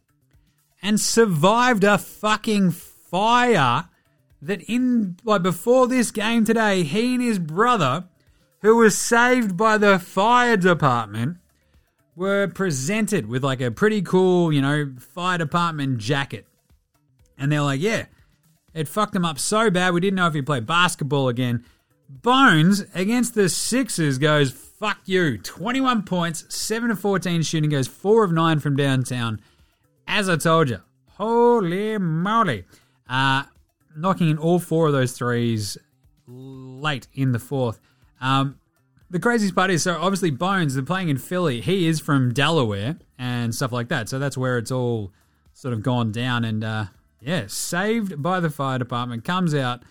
and survived a fucking fire that in, like, before this game today, he and his brother, who was saved by the fire department, were presented with, like, a pretty cool, you know, fire department jacket. And they're like, yeah. It fucked him up so bad, we didn't know if he'd play basketball again. Bones, against the Sixers, goes, fuck you. twenty-one points, seven of fourteen shooting, goes four of nine from downtown. As I told you, holy moly. Uh, knocking in all four of those threes late in the fourth. Um, the craziest part is, so obviously Bones, they're playing in Philly. He is from Delaware and stuff like that. So that's where it's all sort of gone down and... Uh, Yeah, saved by the fire department, comes out,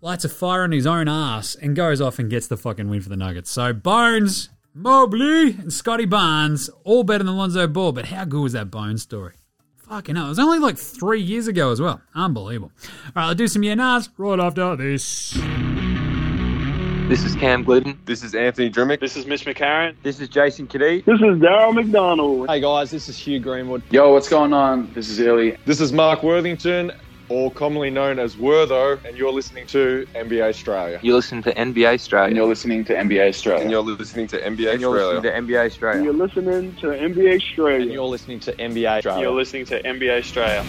lights a fire on his own ass, and goes off and gets the fucking win for the Nuggets. So Bones, Mobley, and Scotty Barnes, all better than Lonzo Ball, but how good was that Bones story? Fucking hell, it was only like three years ago as well. Unbelievable. All right, I'll do some yeah nahs right after this. This is Cam Glidden. This is Anthony Drimmick. This is Mitch McCarran. This is Jason Kadee. This is Daryl McDonald. Hey guys, this is Hugh Greenwood. Yo, what's going on? This is Ellie. This is Mark Worthington, or commonly known as Wertho, and you're listening to N B A Australia. You're listening to N B A Australia. And you're listening to N B A Australia. And you're listening to N B A Australia. And you're listening to N B A Australia. And you're listening to N B A Australia. And you're listening to N B A Australia. You're listening to N B A Australia.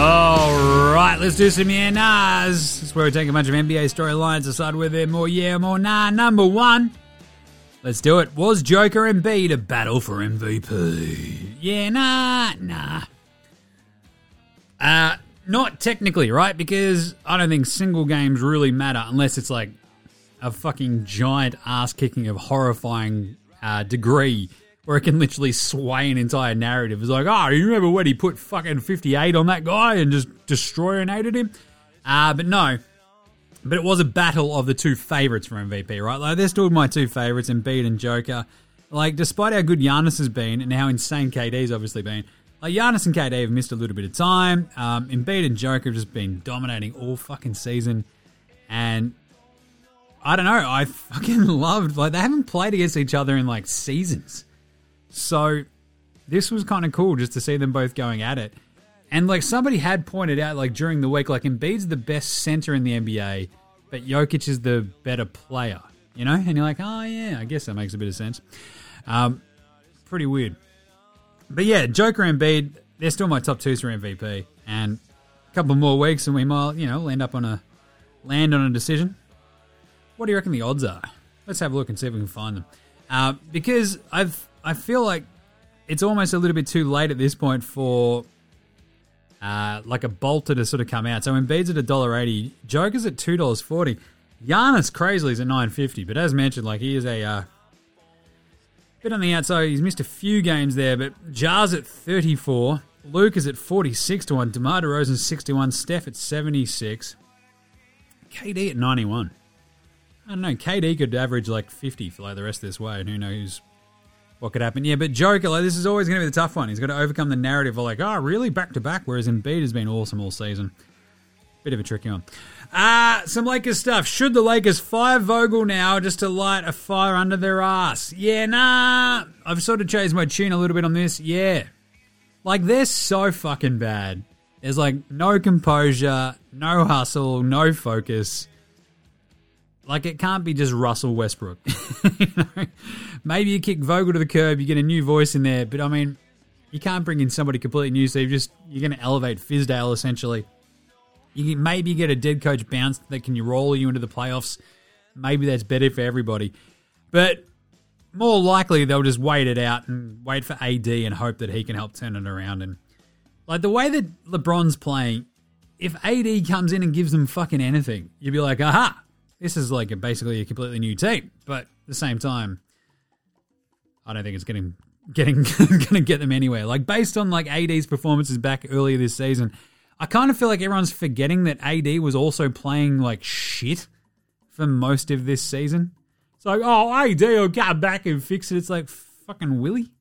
All right, let's do some yeah nahs. That's where we take a bunch of N B A storylines, decide whether they're more yeah or more nah. Number one, let's do it. Was Joker and B to battle for M V P? Yeah, nah, nah. Uh, not technically, right? Because I don't think single games really matter unless it's like a fucking giant ass kicking of horrifying uh, degree, where it can literally sway an entire narrative. It's like, oh, you remember when he put fucking fifty-eight on that guy and just destroyinated him? Uh, but no. But it was a battle of the two favourites for M V P, right? Like, they're still my two favourites, Embiid and Joker. Like, despite how good Giannis has been and how insane K D's obviously been, like, Giannis and K D have missed a little bit of time. Um, Embiid and Joker have just been dominating all fucking season. And I don't know, I fucking loved, like, they haven't played against each other in, like, seasons. So this was kind of cool just to see them both going at it. And, like, somebody had pointed out, like, during the week, like, Embiid's the best center in the N B A, but Jokic is the better player, you know? And you're like, oh, yeah, I guess that makes a bit of sense. Um, pretty weird. But, yeah, Joker and Embiid, they're still my top twos for M V P. And a couple more weeks and we might, you know, land up on a land on a decision. What do you reckon the odds are? Let's have a look and see if we can find them. Uh, because I've... I feel like it's almost a little bit too late at this point for uh, like a bolter to sort of come out. So Embiid's at one dollar eighty, Joker's at two dollars forty, Giannis crazily is at nine dollars fifty. But as mentioned, like he is a uh, bit on the outside. He's missed a few games there, but Jar's at thirty-four, Luke is at forty-six to one, DeMar DeRozan's sixty-one, Steph at seventy-six, K D at ninety-one. I don't know. K D could average like fifty for like the rest of this way, and who knows what could happen. Yeah, but Joker, like, this is always going to be the tough one. He's got to overcome the narrative of like, oh, really? Back-to-back? Whereas Embiid has been awesome all season. Bit of a tricky one. Uh, some Lakers stuff. Should the Lakers fire Vogel now just to light a fire under their ass? Yeah, nah. I've sort of changed my tune a little bit on this. Yeah. Like, they're so fucking bad. There's like no composure, no hustle, no focus. Like, it can't be just Russell Westbrook. You know? Maybe you kick Vogel to the curb, you get a new voice in there, but I mean, you can't bring in somebody completely new, so you're just you're going to elevate Fizdale, essentially. You can maybe get a dead coach bounce that can roll you into the playoffs. Maybe that's better for everybody. But more likely, they'll just wait it out and wait for A D and hope that he can help turn it around. And like, the way that LeBron's playing, if A D comes in and gives them fucking anything, you'd be like, aha! This is like a, basically a completely new team, but at the same time, I don't think it's getting getting going to get them anywhere. Like, based on like A D's performances back earlier this season, I kind of feel like everyone's forgetting that A D was also playing like shit for most of this season. It's like, oh, A D will come back and fix it. It's like, fucking Willie?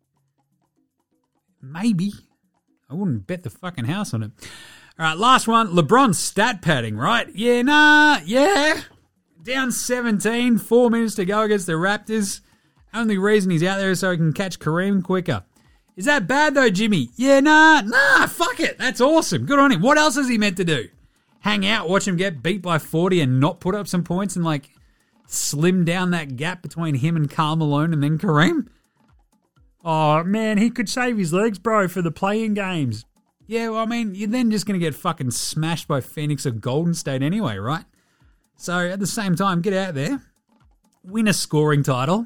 Maybe. I wouldn't bet the fucking house on it. All right, last one. LeBron's stat padding, right? Yeah, nah, yeah. Down seventeen, four minutes to go against the Raptors. Only reason he's out there is so he can catch Kareem quicker. Is that bad though, Jimmy? Yeah, nah, nah, fuck it. That's awesome. Good on him. What else is he meant to do? Hang out, watch him get beat by forty and not put up some points and like slim down that gap between him and Karl Malone and then Kareem? Oh man, he could save his legs, bro, for the play-in games. Yeah, well, I mean, you're then just going to get fucking smashed by Phoenix or Golden State anyway, right? So, at the same time, get out there, win a scoring title.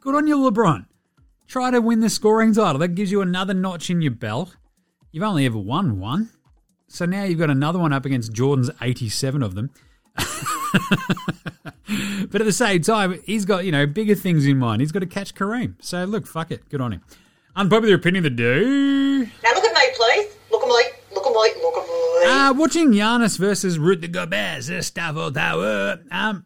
Good on you, LeBron. Try to win the scoring title. That gives you another notch in your belt. You've only ever won one. So, now you've got another one up against Jordan's eighty-seven of them. But at the same time, he's got, you know, bigger things in mind. He's got to catch Kareem. So, look, fuck it. Good on him. Unpopular opinion of the day. Now, look at me, please. Look at me. Look at me. Look at me. Uh, watching Giannis versus Rudy Gobert, Stafford Tower. Um,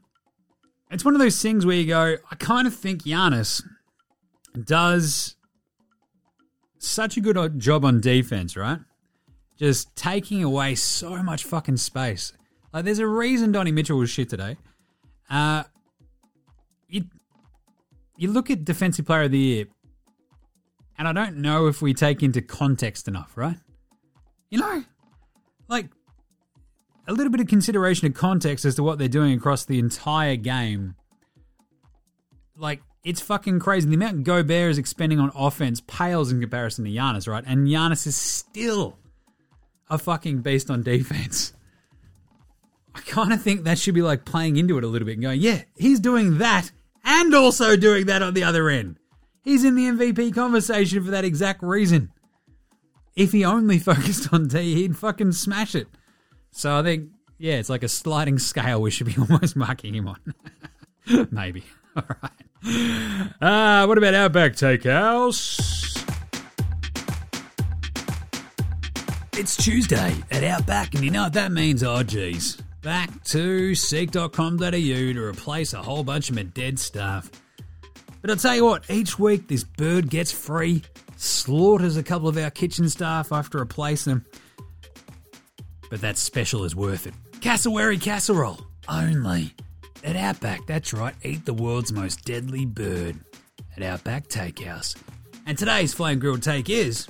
it's one of those things where you go, I kind of think Giannis does such a good job on defense, right? just taking away so much fucking space. Like, there's a reason Donnie Mitchell was shit today. Uh, you, you look at Defensive Player of the Year, and I don't know if we take into context enough, right? You know, like, a little bit of consideration of context as to what they're doing across the entire game. Like, it's fucking crazy. The amount Gobert is expending on offense pales in comparison to Giannis, right? And Giannis is still a fucking beast on defense. I kind of think that should be like playing into it a little bit and going, yeah, he's doing that and also doing that on the other end. He's in the M V P conversation for that exact reason. If he only focused on D, he'd fucking smash it. So I think, yeah, it's like a sliding scale we should be almost marking him on. Maybe. All right. Uh, what about Outback Takehouse? It's Tuesday at Outback, and you know what that means. Oh, geez. Back to seek dot com dot a u to replace a whole bunch of my dead staff. But I'll tell you what, each week this bird gets free, slaughters a couple of our kitchen staff after I replace them. But that special is worth it. Cassowary casserole, only at Outback. That's right, eat the world's most deadly bird at Outback Takehouse. And today's Flame Grilled Take is...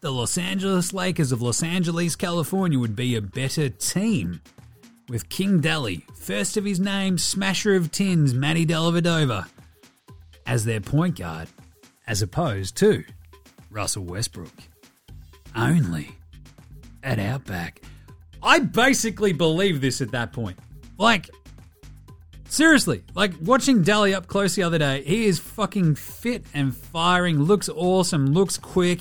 the Los Angeles Lakers of Los Angeles, California would be a better team with King Dally, first of his name, smasher of tins, Matty Dellavedova, as their point guard, as opposed to Russell Westbrook. Only at Outback. I basically believe this at that point. Like, seriously, like watching Dally up close the other day, he is fucking fit and firing, looks awesome, looks quick.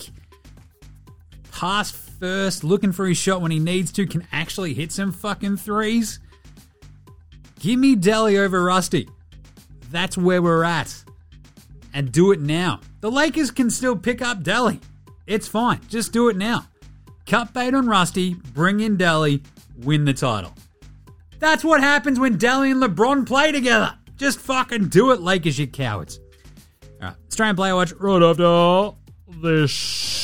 Pass first, looking for his shot when he needs to, can actually hit some fucking threes. Give me Dally over Rusty. That's where we're at. And do it now. The Lakers can still pick up Dally. It's fine. Just do it now. Cut bait on Rusty, bring in Dally, win the title. That's what happens when Dally and LeBron play together. Just fucking do it, Lakers, you cowards. All right, Australian Player Watch right after this.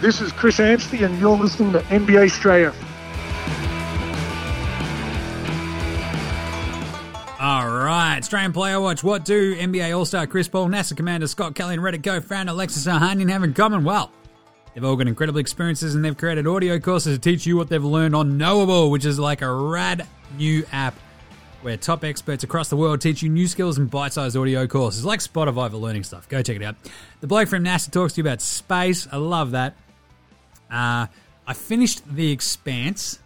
This is Chris Anstey, and you're listening to N B A Australia. All right, Australian Player Watch. What do N B A All-Star Chris Paul, NASA Commander Scott Kelly, and Reddit co-founder Alexis Ohanian have in common? Well, they've all got incredible experiences, and they've created audio courses to teach you what they've learned on Knowable, which is like a rad new app where top experts across the world teach you new skills and bite-sized audio courses like Spotify for learning stuff. Go check it out. The bloke from NASA talks to you about space. I love that. Uh, I finished The Expanse.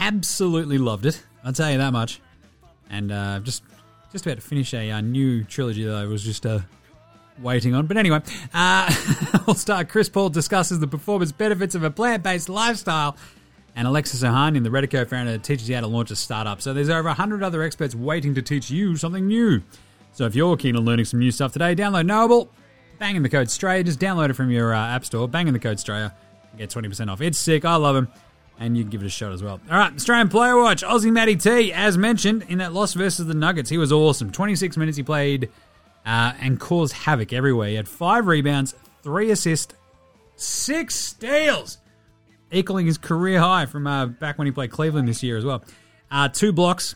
Absolutely loved it. I'll tell you that much. And uh, just just about to finish a, a new trilogy that I was just uh, waiting on. But anyway, uh, All-Star Chris Paul discusses the performance benefits of a plant-based lifestyle. And Alexis Ohanian, the Reddit co-founder, teaches you how to launch a startup. So there's over one hundred other experts waiting to teach you something new. So if you're keen on learning some new stuff today, download Knowable. Bang in the code Straya. Just download it from your uh, app store. Bang in the code Straya. Get twenty percent off. It's sick. I love him. And you can give it a shot as well. All right, Australian Player Watch. Aussie Maddie T, as mentioned, in that loss versus the Nuggets, he was awesome. twenty-six minutes he played uh, and caused havoc everywhere. He had five rebounds, three assists, six steals, equaling his career high from uh, back when he played Cleveland this year as well. Uh, two blocks.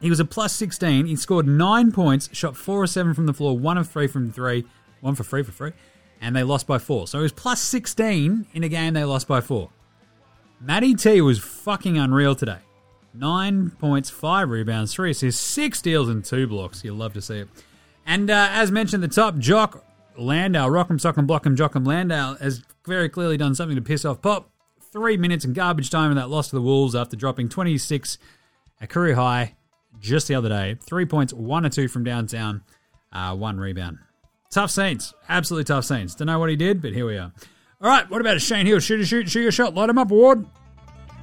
He was a plus sixteen. He scored nine points, shot four or seven from the floor, one of three from three, one for three for three. And they lost by four. So it was plus sixteen in a game they lost by four. Matty T was fucking unreal today. Nine points, five rebounds, three assists, six steals, and two blocks. You'll love to see it. And uh, as mentioned at the top, Jock Landale, Rock'em Sock'em Block'em Jock'em Landale, has very clearly done something to piss off Pop. Three minutes in garbage time in that loss to the Wolves after dropping twenty-six, a career high, just the other day. Three points, one or two from downtown, uh, one rebound. Tough scenes. Absolutely tough scenes. Don't know what he did, but here we are. All right, what about a Shane Hill? Shoot a shoot, shoot a shot, light him up, Ward.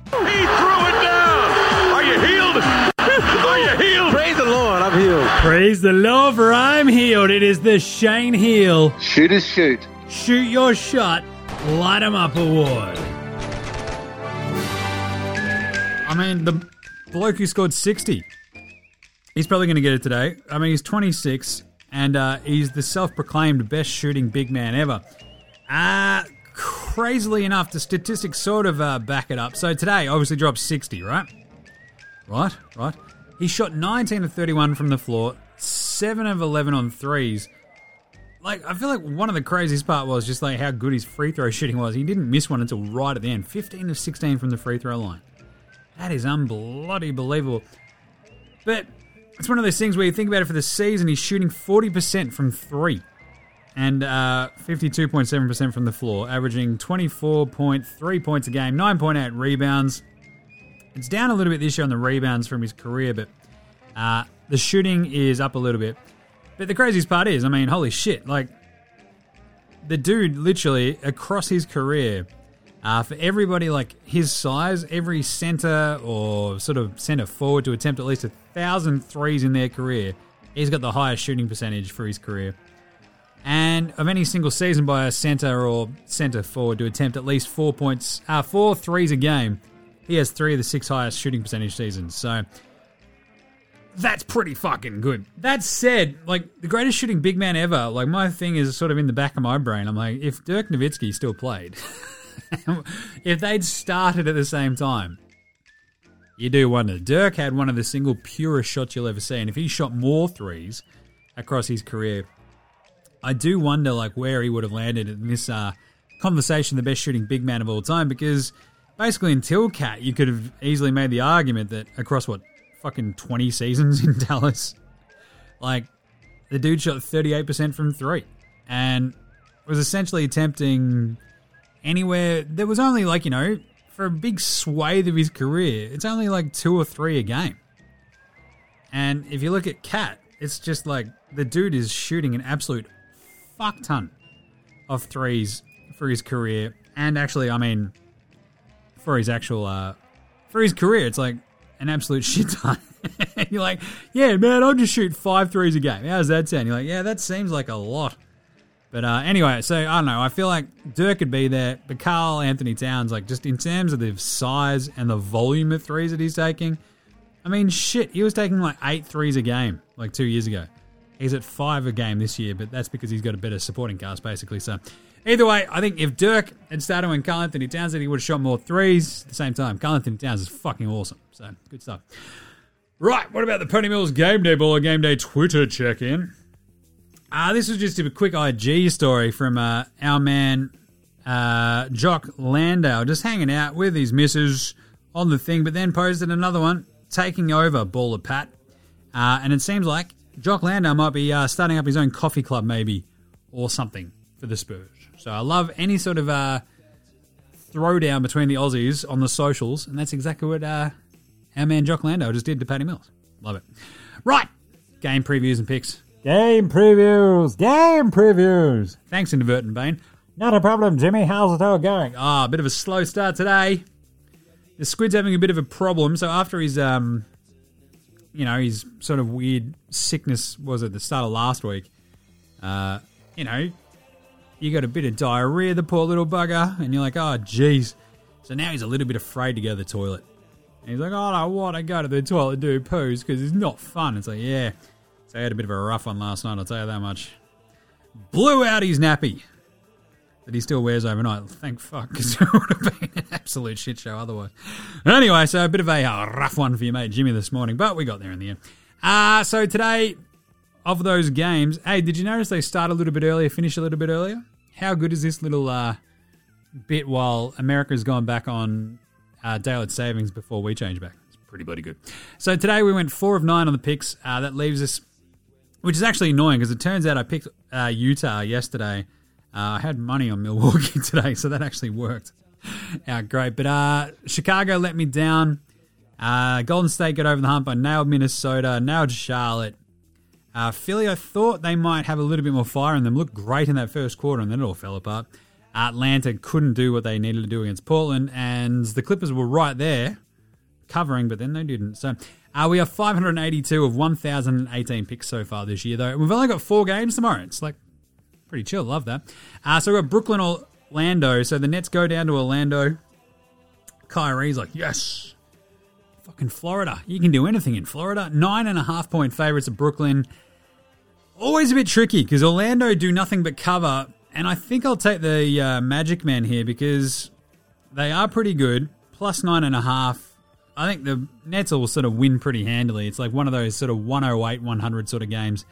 He threw it down. Are you healed? Are you healed? Praise the Lord, I'm healed. Praise the Lord, for I'm healed. It is the Shane Hill. Shoot a shoot. Shoot your shot, light him up, Award. I mean, the bloke who scored sixty, he's probably going to get it today. I mean, he's twenty-six, and uh, he's the self-proclaimed best shooting big man ever. Uh, crazily enough, the statistics sort of uh, back it up. So today, obviously dropped sixty, right? Right, right. He shot nineteen of thirty-one from the floor, seven of eleven on threes. Like, I feel like one of the craziest part was just like how good his free throw shooting was. He didn't miss one until right at the end. fifteen of sixteen from the free throw line. That is unbloody believable. But it's one of those things where you think about it for the season, he's shooting forty percent from three and uh, fifty-two point seven percent from the floor, averaging twenty-four point three points a game, nine point eight rebounds. It's down a little bit this year on the rebounds from his career, but uh, the shooting is up a little bit. But the craziest part is, I mean, holy shit, like, the dude literally, across his career, uh, for everybody, like, his size, every centre or sort of centre forward to attempt at least a thousand threes in their career, he's got the highest shooting percentage for his career. And of any single season by a centre or centre forward to attempt at least four points, uh, four threes a game, he has three of the six highest shooting percentage seasons, so... That's pretty fucking good. That said, like, the greatest shooting big man ever, like, my thing is sort of in the back of my brain. I'm like, if Dirk Nowitzki still played, if they'd started at the same time, you do wonder. Dirk had one of the single purest shots you'll ever see, and if he shot more threes across his career, I do wonder, like, where he would have landed in this uh, conversation, the best shooting big man of all time, because basically until Cat, you could have easily made the argument that across, what, fucking twenty seasons in Dallas, like, the dude shot thirty-eight percent from three and was essentially attempting anywhere. There was only, like, you know, for a big swathe of his career, it's only like two or three a game. And if you look at Cat, it's just like the dude is shooting an absolute fuck ton of threes for his career. And actually, I mean, for his actual uh for his career, it's like an absolute shit ton. You're like, yeah, man, I'll just shoot five threes a game. How's that sound? You're like, yeah, that seems like a lot. But uh, anyway, so I don't know. I feel like Dirk could be there, but Karl-Anthony Towns, like, just in terms of the size and the volume of threes that he's taking, I mean, shit, he was taking like eight threes a game like two years ago. He's at five a game this year, but that's because he's got a better supporting cast, basically. So either way, I think if Dirk had started when Karl-Anthony Towns did, he would have shot more threes at the same time. Karl-Anthony Towns is fucking awesome. So, good stuff. Right, what about the Pony Mills Game Day Baller Game Day Twitter check-in? Uh, this was just a quick I G story from uh, our man, uh, Jock Landale, just hanging out with his missus on the thing, but then posted another one, taking over Baller Pat. Uh, and it seems like Jock Landale might be uh, starting up his own coffee club, maybe, or something for the Spurs. So I love any sort of uh, throwdown between the Aussies on the socials, and that's exactly what uh, our man Jock Landale just did to Patty Mills. Love it. Right, game previews and picks. Game previews, game previews. Thanks, Inadvertent Bane. Not a problem, Jimmy. How's it all going? Ah, oh, a bit of a slow start today. The Squid's having a bit of a problem. So after his, um, you know, his sort of weird sickness was at the start of last week, uh, you know, you got a bit of diarrhea, the poor little bugger, and you're like, oh, jeez. So now he's a little bit afraid to go to the toilet. And he's like, oh, I don't want to go to the toilet do poos because it's not fun. It's like, yeah. So he had a bit of a rough one last night, I'll tell you that much. Blew out his nappy that he still wears overnight. Thank fuck, because it would have been an absolute shit show otherwise. Anyway, so a bit of a rough one for your mate Jimmy this morning, but we got there in the end. Uh, so today... Of those games, hey, did you notice they start a little bit earlier, finish a little bit earlier? How good is this little uh, bit while America's gone back on uh, daylight savings before we change back? It's pretty bloody good. So today we went four of nine on the picks. Uh, that leaves us, which is actually annoying because it turns out I picked uh, Utah yesterday. Uh, I had money on Milwaukee today, so that actually worked out great. But uh, Chicago let me down. Uh, Golden State got over the hump. I nailed Minnesota, nailed Charlotte. Uh, Philly, I thought they might have a little bit more fire in them. Looked great in that first quarter, and then it all fell apart. Atlanta couldn't do what they needed to do against Portland, and the Clippers were right there covering, but then they didn't. So uh, we are five hundred eighty-two of one thousand eighteen picks so far this year, though. We've only got four games tomorrow. It's like pretty chill. Love that. Uh, so we've got Brooklyn, Orlando. So the Nets go down to Orlando. Kyrie's like, yes. Fucking Florida. You can do anything in Florida. Nine and a half point favorites of Brooklyn. Always a bit tricky because Orlando do nothing but cover And I think I'll take the uh, Magic Man here because they are pretty good. Plus nine and a half. I think the Nets will sort of win pretty handily. It's like one of those sort of one oh eight, one hundred sort of games.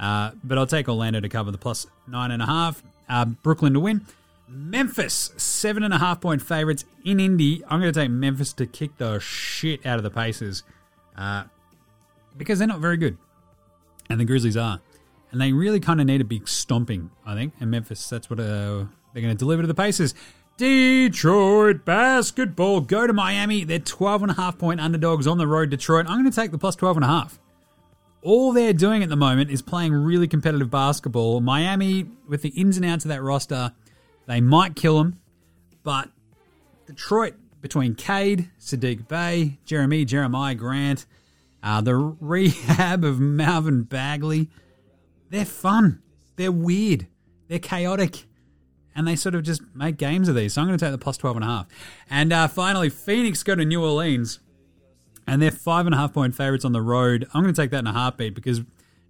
Uh, but I'll take Orlando to cover the plus nine and a half. Uh, Brooklyn to win. Memphis, seven and a half point favorites in Indy. I'm going to take Memphis to kick the shit out of the Pacers uh, because they're not very good. And the Grizzlies are. And they really kind of need a big stomping, I think. And Memphis, that's what uh, they're going to deliver to the Pacers. Detroit basketball, go to Miami. They're twelve and a half point underdogs on the road, Detroit. I'm going to take the plus twelve and a half. All they're doing at the moment is playing really competitive basketball. Miami, with the ins and outs of that roster, they might kill them. But Detroit, between Cade, Sadiq Bey, Jeremy, Jeremiah Grant, uh, the rehab of Marvin Bagley, they're fun. They're weird. They're chaotic. And they sort of just make games of these. So I'm going to take the plus twelve and a half. And uh, finally, Phoenix go to New Orleans. And they're five and a half point favorites on the road. I'm going to take that in a heartbeat because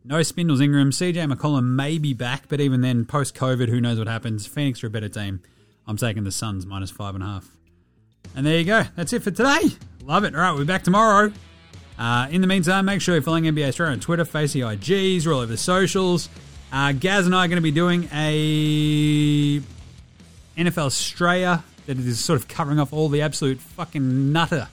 no Spindles Ingram. C J McCollum may be back, but even then, post-COVID, who knows what happens. Phoenix are a better team. I'm taking the Suns minus five and a half. And there you go. That's it for today. Love it. All right, we'll be back tomorrow. Uh, in the meantime, make sure you're following N B A Australia on Twitter, face the I Gs, we're all over the socials. Uh, Gaz and I are going to be doing a N F L Australia that is sort of covering off all the absolute fucking nutter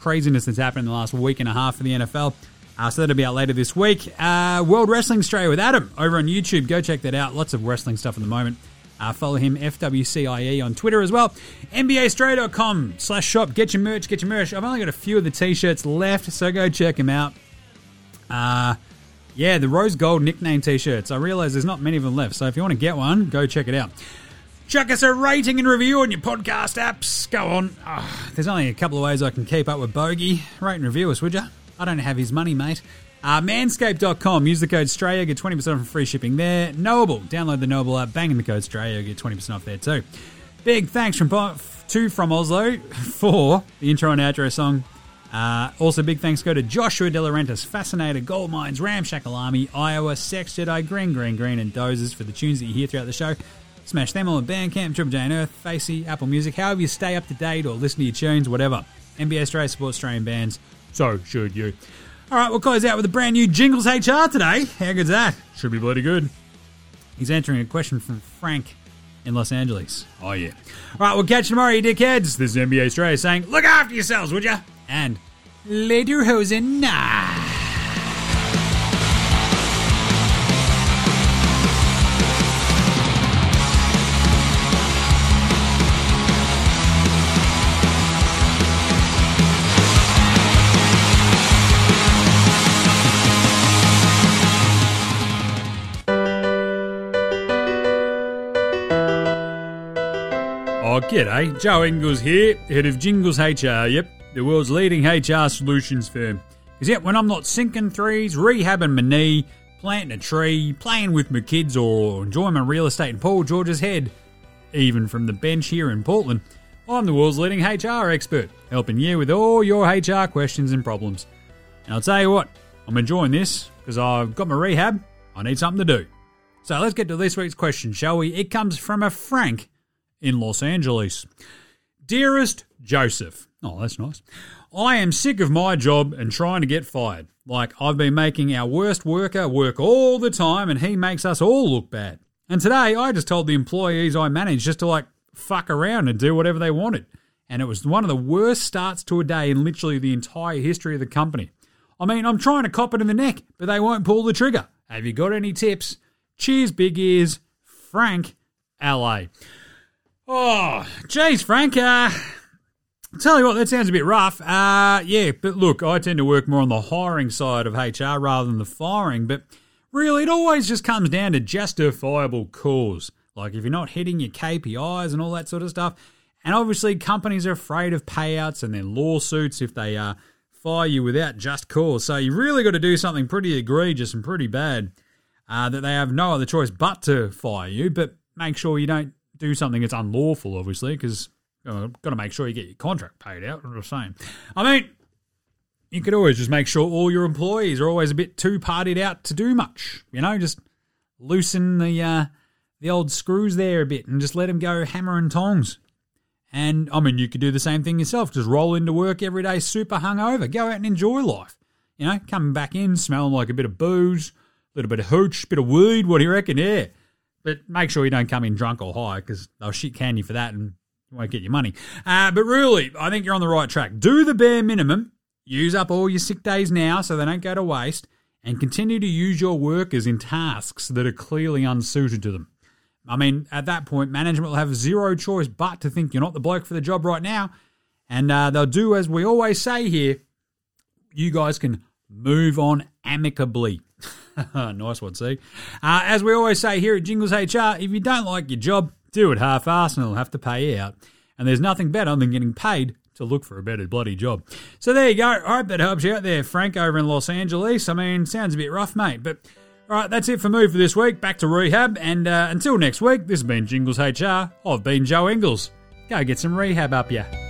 craziness that's happened in the last week and a half for the N F L. Uh, so that'll be out later this week. Uh, World Wrestling Australia with Adam over on YouTube. Go check that out. Lots of wrestling stuff at the moment. Uh, follow him, F W C I E, on Twitter as well. N B A Australia dot com slash shop. Get your merch, get your merch. I've only got a few of the T-shirts left, so go check them out. Uh, yeah, the Rose Gold nickname T-shirts. I realise there's not many of them left, so if you want to get one, go check it out. Chuck us a rating and review on your podcast apps. Go on. Oh, there's only a couple of ways I can keep up with Bogey. Rate and review us, would you? I don't have his money, mate. Uh, manscaped dot com, use the code Australia, get twenty percent off for free shipping there. Knowable, download the Knowable app, bang in the code Australia, get twenty percent off there too. Big thanks from to From Oslo for the intro and outro song. Uh, also big thanks go to Joshua De Laurentiis, Fascinator, Gold Mines, Ramshackle Army, Iowa, Sex Jedi, Green Green Green and Dozers for the tunes that you hear throughout the show. Smash them all at Bandcamp, Triple J and Earth, Facey, Apple Music, however you stay up to date or listen to your tunes, whatever. N B A Australia supports Australian bands, so should you. All right, we'll close out with a brand new Jingles H R today. How good's that? Should be bloody good. He's answering a question from Frank in Los Angeles. Oh, yeah. All right, we'll catch you tomorrow, you dickheads. This is N B A Australia saying, look after yourselves, would ya? And later, hosen, nah. G'day, Joe Ingles here, head of Jingles H R, yep, the world's leading H R solutions firm. Because yep, when I'm not sinking threes, rehabbing my knee, planting a tree, playing with my kids or enjoying my real estate in Paul George's head, even from the bench here in Portland, I'm the world's leading H R expert, helping you with all your H R questions and problems. And I'll tell you what, I'm enjoying this because I've got my rehab, I need something to do. So let's get to this week's question, shall we? It comes from a Frank in Los Angeles. Dearest Joseph, oh, that's nice. I am sick of my job and trying to get fired. Like, I've been making our worst worker work all the time and he makes us all look bad. And today I just told the employees I manage just to like fuck around and do whatever they wanted. And it was one of the worst starts to a day in literally the entire history of the company. I mean, I'm trying to cop it in the neck, but they won't pull the trigger. Have you got any tips? Cheers, big ears. Frank, L A. Oh, jeez, Frank. Uh, tell you what, that sounds a bit rough. Uh, yeah, but look, I tend to work more on the hiring side of H R rather than the firing, but really it always just comes down to justifiable cause. Like if you're not hitting your K P Is and all that sort of stuff, and obviously companies are afraid of payouts and then lawsuits if they uh, fire you without just cause. So you really got to do something pretty egregious and pretty bad uh, that they have no other choice but to fire you, but make sure you don't do something that's unlawful, obviously, because you've know, got to make sure you get your contract paid out. I'm just saying. I mean, you could always just make sure all your employees are always a bit too partied out to do much. You know, just loosen the uh, the old screws there a bit and just let him go hammer and tongs. And, I mean, you could do the same thing yourself. Just roll into work every day super hungover. Go out and enjoy life. You know, coming back in, smelling like a bit of booze, a little bit of hooch, a bit of weed. What do you reckon? Yeah. But make sure you don't come in drunk or high because they'll shit can you for that and you won't get your money. Uh, but really, I think you're on the right track. Do the bare minimum. Use up all your sick days now so they don't go to waste. And continue to use your workers in tasks that are clearly unsuited to them. I mean, at that point, management will have zero choice but to think you're not the bloke for the job right now. And uh, they'll do, as we always say here, you guys can move on amicably. Nice one, see? Uh, as we always say here at Jingles H R, if you don't like your job, do it half-assed and it'll have to pay you out. And there's nothing better than getting paid to look for a better bloody job. So there you go. I hope that helps you out there, Frank, over in Los Angeles. I mean, sounds a bit rough, mate, but... All right, that's it for me for this week. Back to rehab. And uh, until next week, this has been Jingles H R. I've been Joe Ingles. Go get some rehab up ya.